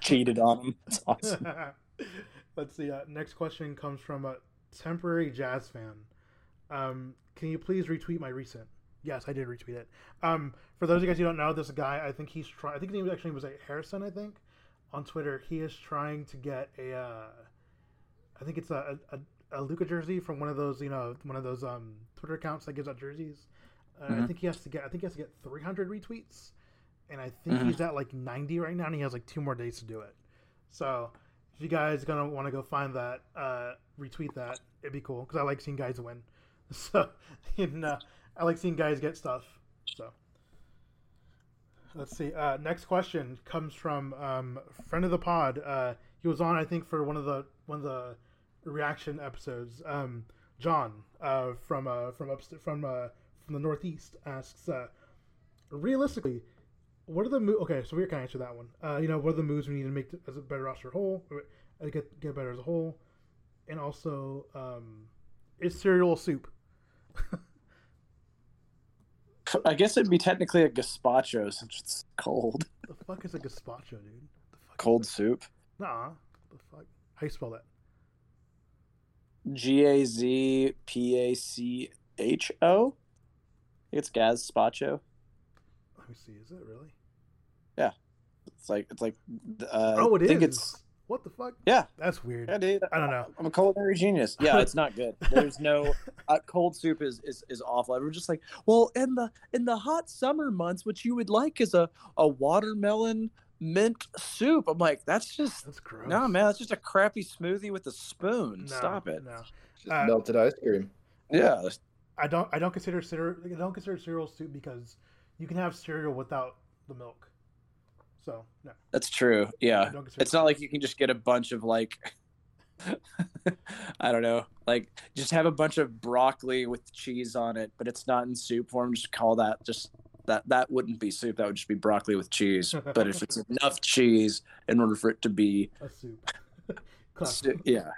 cheated on him. That's awesome. Let's see. Uh, next question comes from a temporary Jazz fan. Um, can you please retweet my recent? Yes, I did retweet it. Um, for those of you guys who don't know, this guy, I think he's trying, I think his name actually was like Harrison, I think, on Twitter. He is trying to get a, uh, I think it's a, a, a Luka jersey from one of those, you know, one of those um, Twitter accounts that gives out jerseys. Uh, mm-hmm. I think he has to get, I think he has to get three hundred retweets. And I think mm-hmm. he's at like ninety right now and he has like two more days to do it. So if you guys are going to want to go find that, uh, retweet that, it'd be cool. Cause I like seeing guys win. So, you know. I like seeing guys get stuff. So, let's see. Uh, next question comes from um, friend of the pod. Uh, he was on, I think, for one of the one of the reaction episodes. Um, John uh, from uh, from up from uh, from the Northeast asks, uh, realistically, what are the mo- okay? So we can answer that one. Uh, you know, what are the moves we need to make to, as a better roster whole, get get better as a whole, and also um, is cereal soup? I guess it'd be technically a gazpacho since it's cold. The fuck is a gazpacho, dude? The fuck cold soup? Nah. The fuck? How do you spell that? G A Z P A C H O? It's gazpacho. Let me see. Is it really? Yeah. It's like it's like. Uh, oh, it I think is. It's, what the fuck? Yeah, that's weird. Yeah, dude. I don't know. I'm a culinary genius. Yeah, it's not good. There's no uh, cold soup is, is is awful. Everyone's just like, well, in the in the hot summer months, what you would like is a, a watermelon mint soup. I'm like, that's just that's gross. No, nah, man, that's just a crappy smoothie with a spoon. No, stop it. No. Just uh, melted ice cream. Yeah, I don't I don't consider cereal I don't consider cereal soup because you can have cereal without the milk. So no, that's true. Yeah, it's not like you can just get a bunch of like, I don't know, like just have a bunch of broccoli with cheese on it, but it's not in soup form. Just call that just that that wouldn't be soup. That would just be broccoli with cheese. But if it's enough cheese in order for it to be a soup, a soup yeah,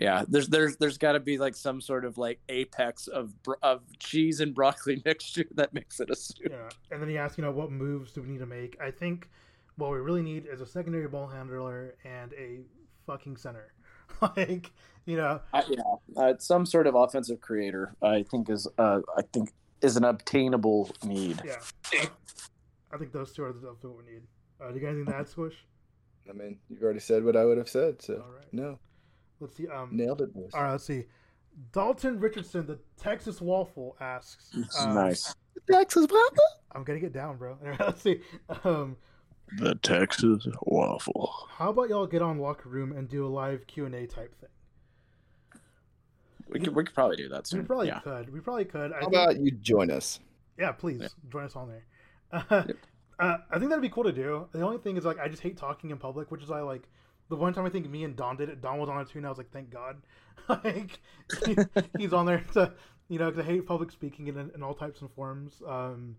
yeah. There's there's there's got to be like some sort of like apex of of cheese and broccoli mixture that makes it a soup. Yeah, and then he asked, you know, what moves do we need to make? I think. What we really need is a secondary ball handler and a fucking center. Like, you know, I, yeah, uh, some sort of offensive creator. I think is uh, I think is an obtainable need. Yeah, I think those two are the what we need. Uh, do you guys think that Squish? I mean, you've already said what I would have said, so all right. No. Let's see. Um, Nailed it. Boys. All right, let's see. Dalton Richardson, the Texas Waffle, asks. Um, nice. Texas Waffle. I'm gonna get down, bro. All right, let's see. Um, The Texas waffle. How about y'all get on Locker Room and do a live Q and A type thing? We could, we could probably do that soon. We probably yeah. could. We probably could. How I about think... you join us? Yeah, please. Yeah. Join us on there. Uh, yep. uh, I think that'd be cool to do. The only thing is, like, I just hate talking in public, which is I like the one time I think me and Don did it. Don was on it too, and I was like, thank God. like he, He's on there to, you know, because I hate public speaking in, in all types and forms. Um,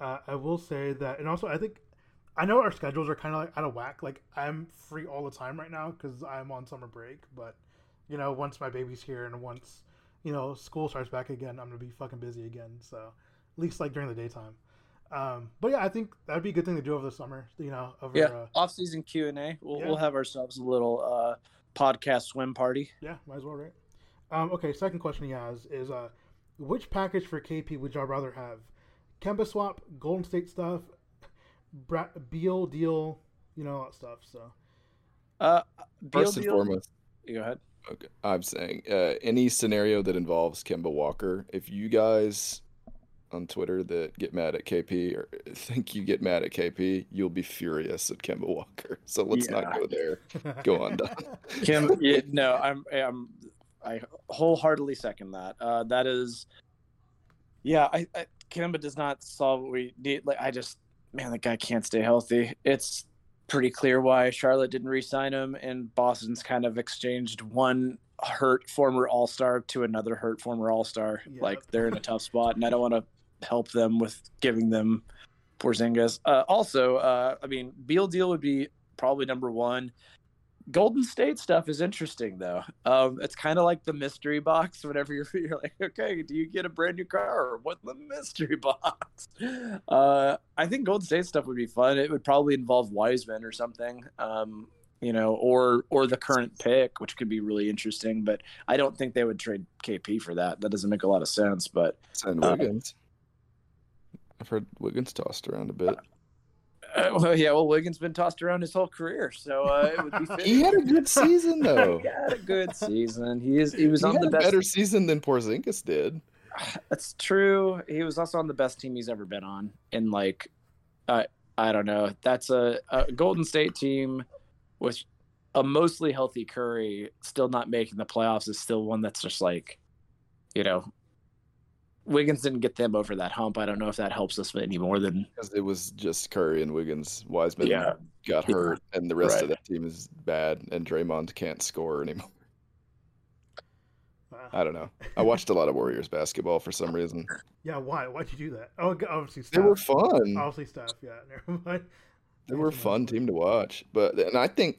uh, I will say that. And also, I think, I know our schedules are kind of like out of whack. Like, I'm free all the time right now because I'm on summer break, but. You know, once my baby's here and once, you know, school starts back again, I'm going to be fucking busy again. So, at least, like, during the daytime. Um, but, yeah, I think that would be a good thing to do over the summer, you know. Over, yeah, uh, off-season Q and A. We'll, yeah. we'll have ourselves a little uh, podcast swim party. Yeah, might as well, right? Um, okay, second question he has is, uh, which package for K P would y'all rather have? Kemba swap, Golden State stuff, Bra- Beal deal, you know, all that stuff. So. Uh, Beal First and deal, foremost. You go ahead. Okay. I'm saying uh, any scenario that involves Kemba Walker, if you guys on Twitter that get mad at K P or think you get mad at K P, you'll be furious at Kemba Walker. So let's yeah. not go there. Go on, Don. Kim, yeah, no, I'm, I'm, I wholeheartedly second that. Uh, that is, yeah, I, I, Kemba does not solve what we need. Like, I just, man, that guy can't stay healthy. It's pretty clear why Charlotte didn't re-sign him, and Boston's kind of exchanged one hurt former all-star to another hurt former all-star. Yep. Like, they're in a tough spot, and I don't want to help them with giving them Porzingis. Uh, also, uh, I mean, Beal deal would be probably number one. Golden State stuff is interesting, though. Um, it's kind of like the mystery box. Whenever you're, you're like, okay, do you get a brand new car or what's the mystery box? Uh, I think Golden State stuff would be fun. It would probably involve Wiseman or something, um, you know, or or the current pick, which could be really interesting. But I don't think they would trade K P for that. That doesn't make a lot of sense. But and Wiggins, uh, I've heard Wiggins tossed around a bit. Uh, Uh, well, yeah, well, Wiggins been tossed around his whole career, so uh, it would be. Fitting. He had a good season, though. He had a good season. He is. He was he on had the best. A better season than Porzingis did. That's true. He was also on the best team he's ever been on, and like, uh, I don't know. That's a, a Golden State team with a mostly healthy Curry still not making the playoffs is still one that's just like, you know. Wiggins didn't get them over that hump. I don't know if that helps us any more than because it was just Curry and Wiggins. Wiseman yeah. got hurt, yeah. and the rest right. of that team is bad. And Draymond can't score anymore. Wow. I don't know. I watched a lot of Warriors basketball for some reason. Yeah, why? Why'd you do that? Oh, obviously Steph. They were fun. Obviously Steph. Yeah, never mind. They were a fun team to watch. But and I think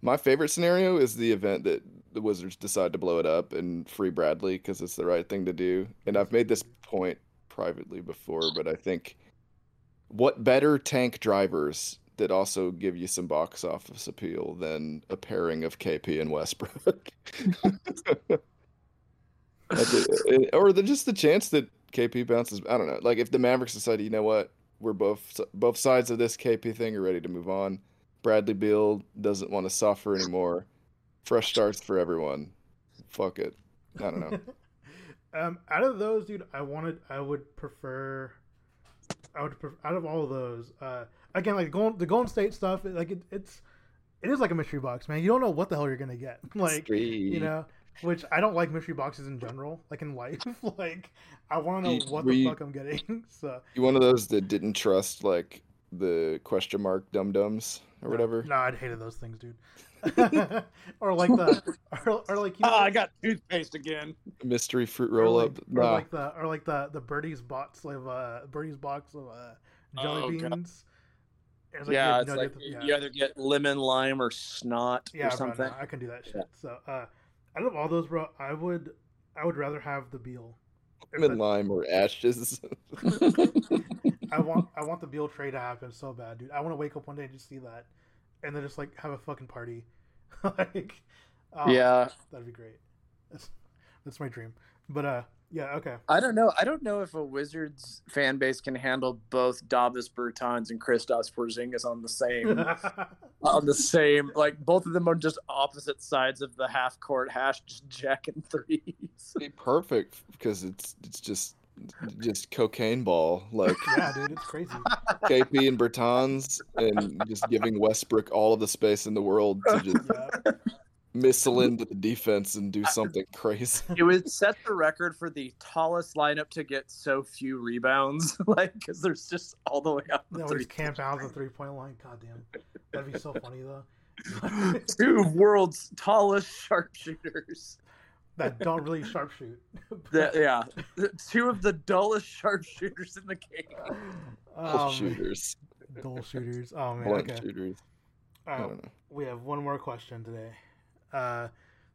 my favorite scenario is the event that. The Wizards decide to blow it up and free Bradley because it's the right thing to do. And I've made this point privately before, but I think what better tank drivers that also give you some box office appeal than a pairing of K P and Westbrook? Or the, just the chance that K P bounces. I don't know. Like if the Mavericks decide, you know what, we're both both sides of this K P thing are ready to move on. Bradley Beal doesn't want to suffer anymore. Fresh starts for everyone. Fuck it. I don't know. um, out of those, dude, I wanted. I would prefer. I would prefer, out of all of those. Uh, again, like going the Golden State stuff. Like it, it's, it is like a mystery box, man. You don't know what the hell you're gonna get. Like Sweet. You know, which I don't like mystery boxes in general. Like in life, like I want to know what the you, fuck I'm getting. So you one of those that didn't trust like the question mark dum dums or no, whatever. No, I'd hated those things, dude. or like the, or, or like you know, oh, I got toothpaste again. Mystery fruit roll up. Or, like, nah. or like the, or like the, the Birdie's box of uh, Birdie's box of uh, jelly oh, beans. It's like, yeah, it's no, like you, have to, yeah. you either get lemon, lime, or snot yeah, or something. Bro, no, I can do that shit. Yeah. So uh, out of all those, bro, I would, I would rather have the Beal. Lemon, lime, or ashes. I want, I want the Beal trade to happen so bad, dude. I want to wake up one day and just see that. And then just like have a fucking party, like oh, yeah, that'd be great. That's, that's my dream. But uh, yeah, okay. I don't know. I don't know if a Wizards fan base can handle both Davis Bertans and Kristaps Porzingis on the same, on the same. Like both of them are just opposite sides of the half court hash, just jacking threes. It'd be perfect because it's it's just just cocaine ball. Like, yeah, dude, it's crazy. K P and Bertans and just giving Westbrook all of the space in the world to just yeah. missile into the defense and do something crazy. It would set the record for the tallest lineup to get so few rebounds, like, because there's just all the way up. That would be camped out of the three-point line. Goddamn, that'd be so funny though. Two world's tallest sharpshooters. That don't really sharpshoot. But... yeah, two of the dullest sharpshooters in the game. Dull um, shooters. Dull shooters. Oh man. Blunt okay. shooters. All right. I don't know. We have one more question today. Uh,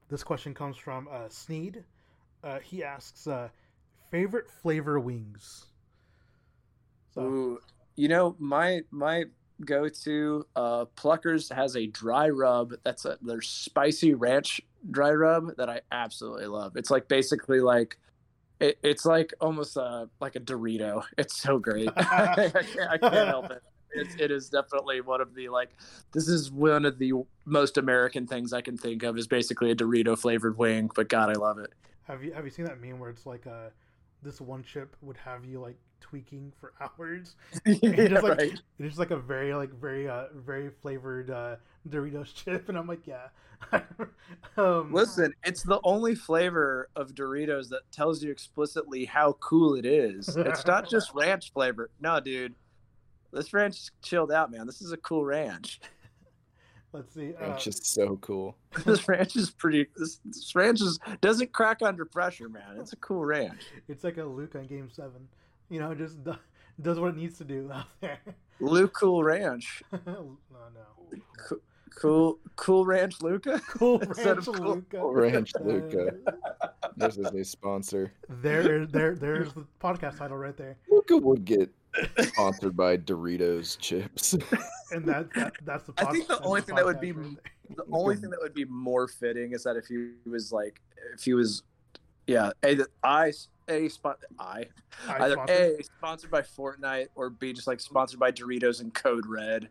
this question comes from uh, Sneed. Uh, he asks, uh, "Favorite flavor wings." So, ooh, you know my my. Go to uh, Pluckers has a dry rub. That's a, their spicy ranch dry rub that I absolutely love. It's like basically like it, it's like almost a, like a Dorito. It's so great. I, can't, I can't help it. It's, it is definitely one of the like. This is one of the most American things I can think of is basically a Dorito flavored wing. But God, I love it. Have you have you seen that meme where it's like a this one chip would have you like tweaking for hours? It's yeah, like right. It's like a very like very uh very flavored uh Doritos chip, and I'm like, yeah. um, listen, it's the only flavor of Doritos that tells you explicitly how cool it is. It's not just ranch flavor. No, dude, this ranch chilled out, man. This is a cool ranch. Let's see. Uh, ranch is so cool. This ranch is pretty. This, this ranch is doesn't crack under pressure, man. It's a cool ranch. It's like a Luka in Game seven. You know, just does what it needs to do out there. Luke Cool Ranch. no, no. Cool, cool, cool Ranch Luka? Cool Ranch cool, Luka. Cool Ranch Luka. This is a sponsor. There, there, there's the podcast title right there. Luka would get sponsored by Doritos chips. And that, that that's the. Pod- I think the only the thing that would be right the only thing that would be more fitting is that if he was like, if he was, yeah, I. I A spot I, I either sponsored. A sponsored by Fortnite or B just like sponsored by Doritos and Code Red,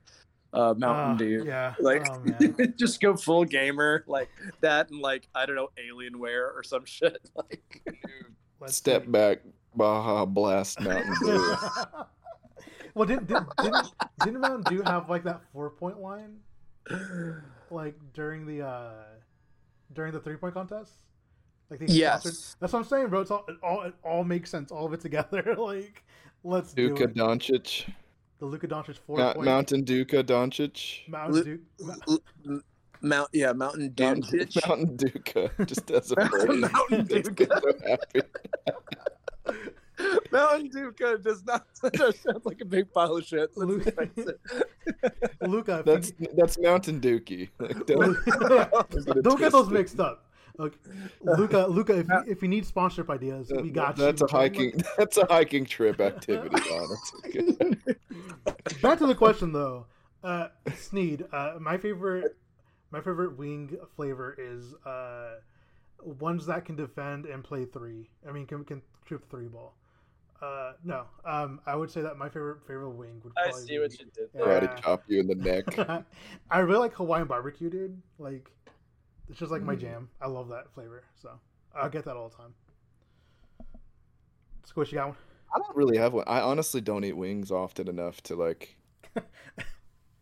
uh, Mountain uh, Dew. Yeah, like oh, just go full gamer like that, and like I don't know, Alienware or some shit. Like step see. back, Baja Blast Mountain Dew. Well, didn't didn't didn't, didn't Mountain Dew have like that four point line, like during the uh, during the three point contest? Like they yes, sponsored. That's what I'm saying, bro. It's all it, all it all makes sense. All of it together. Like, let's Luka do it. Doncic. The Luka Doncic four Ma- point. Mountain Duka Doncic. Mountain Duke. L- L- Mount yeah, Mountain Doncic. Mountain Duka just as a phrase. Mountain Duka. So Mountain Duka does not that sounds like a big pile of shit. Luka, Luka that's you... that's Mountain Dookie. Like, don't don't get those mixed up. Okay. Luka, Luka, if, if you need sponsorship ideas, we got that's you. A hiking, that's a hiking trip activity, honestly. Back to the question, though. Uh, Sneed, uh, my favorite my favorite wing flavor is uh, ones that can defend and play three. I mean, can can shoot the three ball. Uh, no, um, I would say that my favorite favorite wing would probably I see be, what you did there. Yeah. Try to chop you in the neck. I really like Hawaiian barbecue, dude. Like... It's just like my jam. I love that flavor, so I get that all the time. Squish, you got one? I don't really have one. I honestly don't eat wings often enough to like.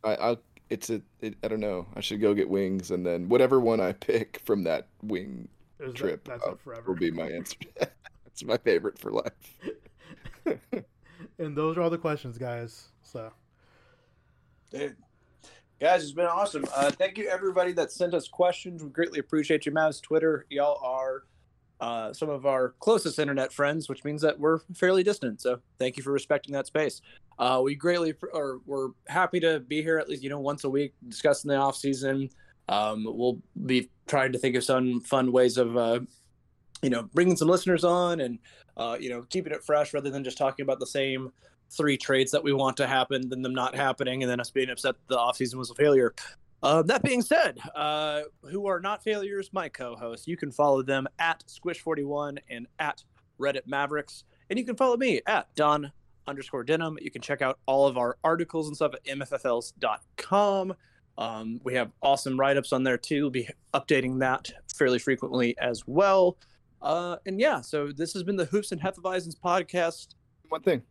I, I it's a it, I don't know. I should go get wings, and then whatever one I pick from that wing There's trip, that, that's it forever. Will be my answer. It's my favorite for life. And those are all the questions, guys. So, dude. Guys, it's been awesome. Uh, thank you, everybody that sent us questions. We greatly appreciate you, Mavs. Twitter, y'all are uh, some of our closest internet friends, which means that we're fairly distant. So thank you for respecting that space. Uh, we greatly are we're happy to be here at least you know once a week discussing the off season. Um, we'll be trying to think of some fun ways of uh, you know bringing some listeners on and uh, you know keeping it fresh rather than just talking about the same. Three trades that we want to happen, then them not happening, and then us being upset that the offseason was a failure. Uh, that being said, uh, who are not failures, my co-hosts, you can follow them at Squish forty-one and at Reddit Mavericks, and you can follow me at Don underscore Denim. You can check out all of our articles and stuff at M F F Ls dot com. Um, we have awesome write-ups on there, too. We'll be updating that fairly frequently as well. Uh, and yeah, so this has been the Hoops and Hefeweizens podcast. One thing.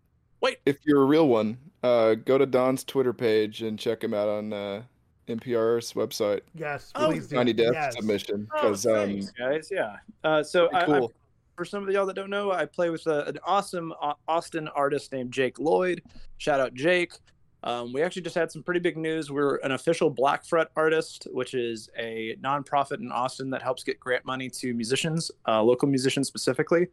Wait. If you're a real one, uh, go to Don's Twitter page and check him out on uh, N P R's website. Yes. Please oh, Tiny Death yes. submission. Oh, thanks, um, guys. Yeah. Uh, so I, cool. I, for some of y'all that don't know, I play with a, an awesome Austin artist named Jake Lloyd. Shout out, Jake. Um, we actually just had some pretty big news. We're an official Black Fret artist, which is a nonprofit in Austin that helps get grant money to musicians, uh, local musicians specifically.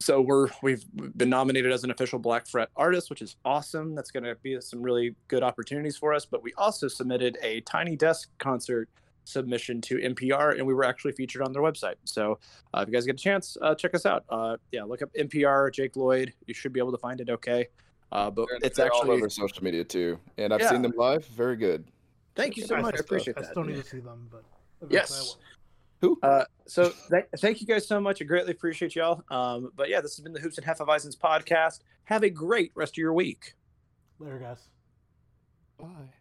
So we're, we've been nominated as an official Black Fret artist, which is awesome. That's going to be some really good opportunities for us. But we also submitted a Tiny Desk concert submission to N P R, and we were actually featured on their website. So uh, if you guys get a chance, uh, check us out. Uh, yeah, look up N P R, Jake Lloyd. You should be able to find it okay. Uh, but they're, it's they're actually all over social media too, and I've yeah. seen them live. Very good. Thank you so I, much. I appreciate I that. I still need yeah. to see them, but yes. Who? Uh, so th- thank you guys so much. I greatly appreciate y'all. Um, but yeah, this has been the Hoops and Hefeweizens podcast. Have a great rest of your week. Later, guys. Bye.